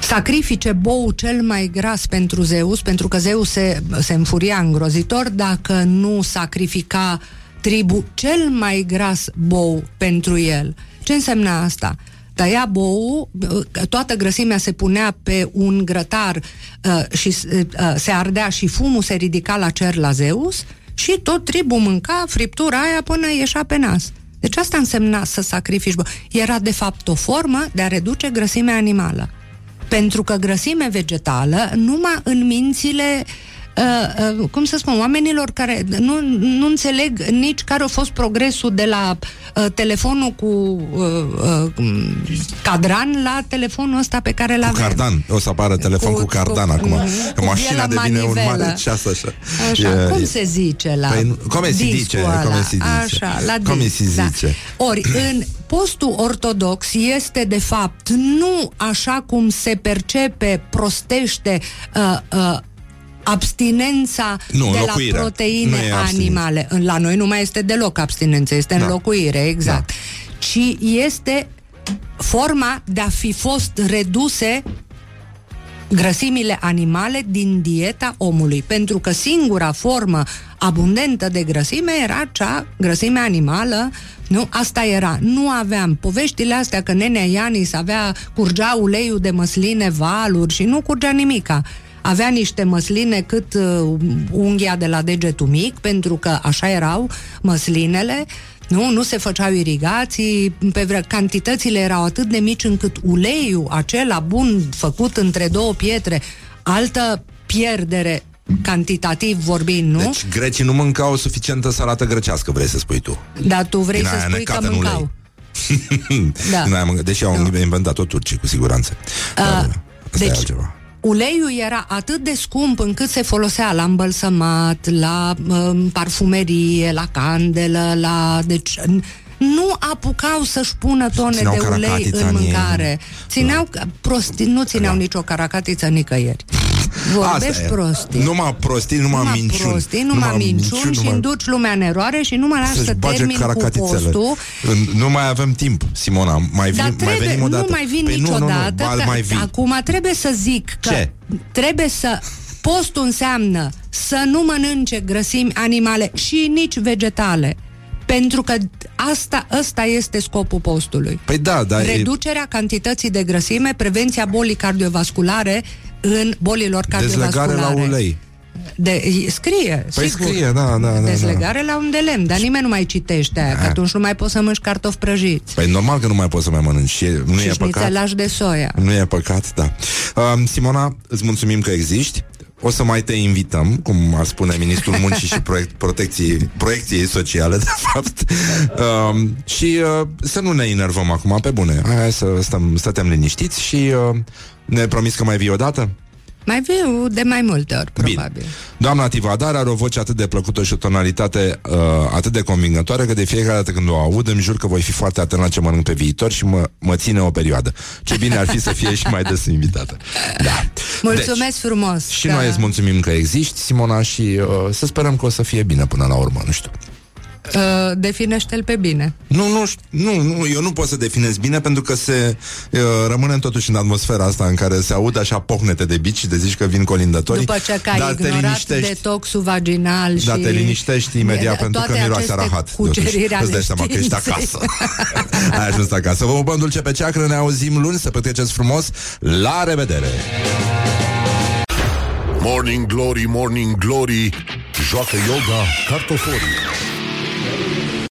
sacrifice boul cel mai gras pentru Zeus, pentru că Zeus se înfuria îngrozitor dacă nu sacrifica tribul cel mai gras bou pentru el. Ce însemna asta? Tăia boul, toată grăsimea se punea pe un grătar și se ardea și fumul se ridica la cer la Zeus și tot tribul mânca friptura aia până ieșea pe nas. Deci asta însemna să sacrifici boul. Era de fapt o formă de a reduce grăsimea animală. Pentru că grăsimea vegetală numai în mințile cum să spun, oamenilor care nu înțeleg nici care a fost progresul de la telefonul cu cadran la telefonul ăsta pe care l-avem. Cu cardan. O să apară telefon cu cardan acum. Cu mașina devine manivelă. Un mare ceas așa. Așa. Cum se zice la Cum se zice. Ori, în postul ortodox este de fapt nu așa cum se percepe prostește abstinența de la proteine animale. La noi nu mai este deloc abstinență, este înlocuire, exact. Da. Ci este forma de a fi fost reduse grăsimile animale din dieta omului, pentru că singura formă abundentă de grăsime era cea, grăsimea animală, nu? Asta era. Nu aveam poveștile astea că nenea Ianis curgea uleiul de măsline valuri și nu curgea nimica. Avea niște măsline cât unghia de la degetul mic, pentru că așa erau măslinele, nu se făceau irigații, cantitățile erau atât de mici încât uleiul acela bun făcut între două pietre, altă pierdere cantitativ vorbind, nu? Deci grecii nu mâncau suficientă salată grecească, vrei să spui tu. Dar tu vrei să spui că mâncau. Da. Deci au inventat-o turcii, cu siguranță. Deci uleiul era atât de scump încât se folosea la îmbălsămat, la parfumerie, la candelă, la... Deci, nu apucau să-și pună tone de ulei în mâncare. Țineau prostii, nu țineau nicio caracatiță nicăieri. Vorbești prostii. Numai prostii, numai minciuni. Prostii, numai minciuni și induci lumea în eroare și nu mă lași să termin cu postul. Nu mai avem timp, Simona. Mai venim odată. Nu mai vin niciodată. Acum trebuie să zic că trebuie să... Postul înseamnă să nu mănânce grăsimi animale și nici vegetale. Pentru că ăsta este scopul postului. Păi da, da, reducerea cantității de grăsime, prevenția bolii cardiovasculare în bolilor cardiovasculare. Dezlegare la ulei. Scrie, păi sigur. Scrie, da, dezlegare la un de lemn, dar nimeni nu mai citește aia, că atunci nu mai poți să mănânci cartofi prăjiți. Păi normal că nu mai poți să mai mănânci. Nu și e păcat. De soia. Nu e păcat, da. Simona, îți mulțumim că existi. O să mai te invităm, cum ar spune ministrul muncii și protecției sociale, de fapt. Și să nu ne enervăm acum, pe bune. Hai să stăm liniștiți și ne promis că mai vii odată? Mai viu de mai multe ori, probabil. Bine. Doamna Tivadar are o voce atât de plăcută și o tonalitate atât de convingătoare că de fiecare dată când o aud îmi jur că voi fi foarte atent la ce mănânc pe viitor și mă ține o perioadă. Ce bine ar fi să fie și mai des invitată. Da. Mulțumesc frumos. Și noi îți mulțumim că existi, Simona, și să sperăm că o să fie bine până la urmă, nu știu. Definește-l pe bine. Nu, eu nu pot să definez bine, pentru că rămânem totuși în atmosfera asta în care se aud așa pocnete de bici și de zici că vin colindătorii. După ce că ai ignorat detoxul vaginal și... Dar te liniștești imediat, pentru că miroase rahat. Îți dai seama că ești acasă. Ai ajuns acasă. Vă pupăm dulce pe ceacră, ne auzim luni, să petreceți frumos. La revedere! Morning Glory, Morning Glory, joacă yoga cartoforii.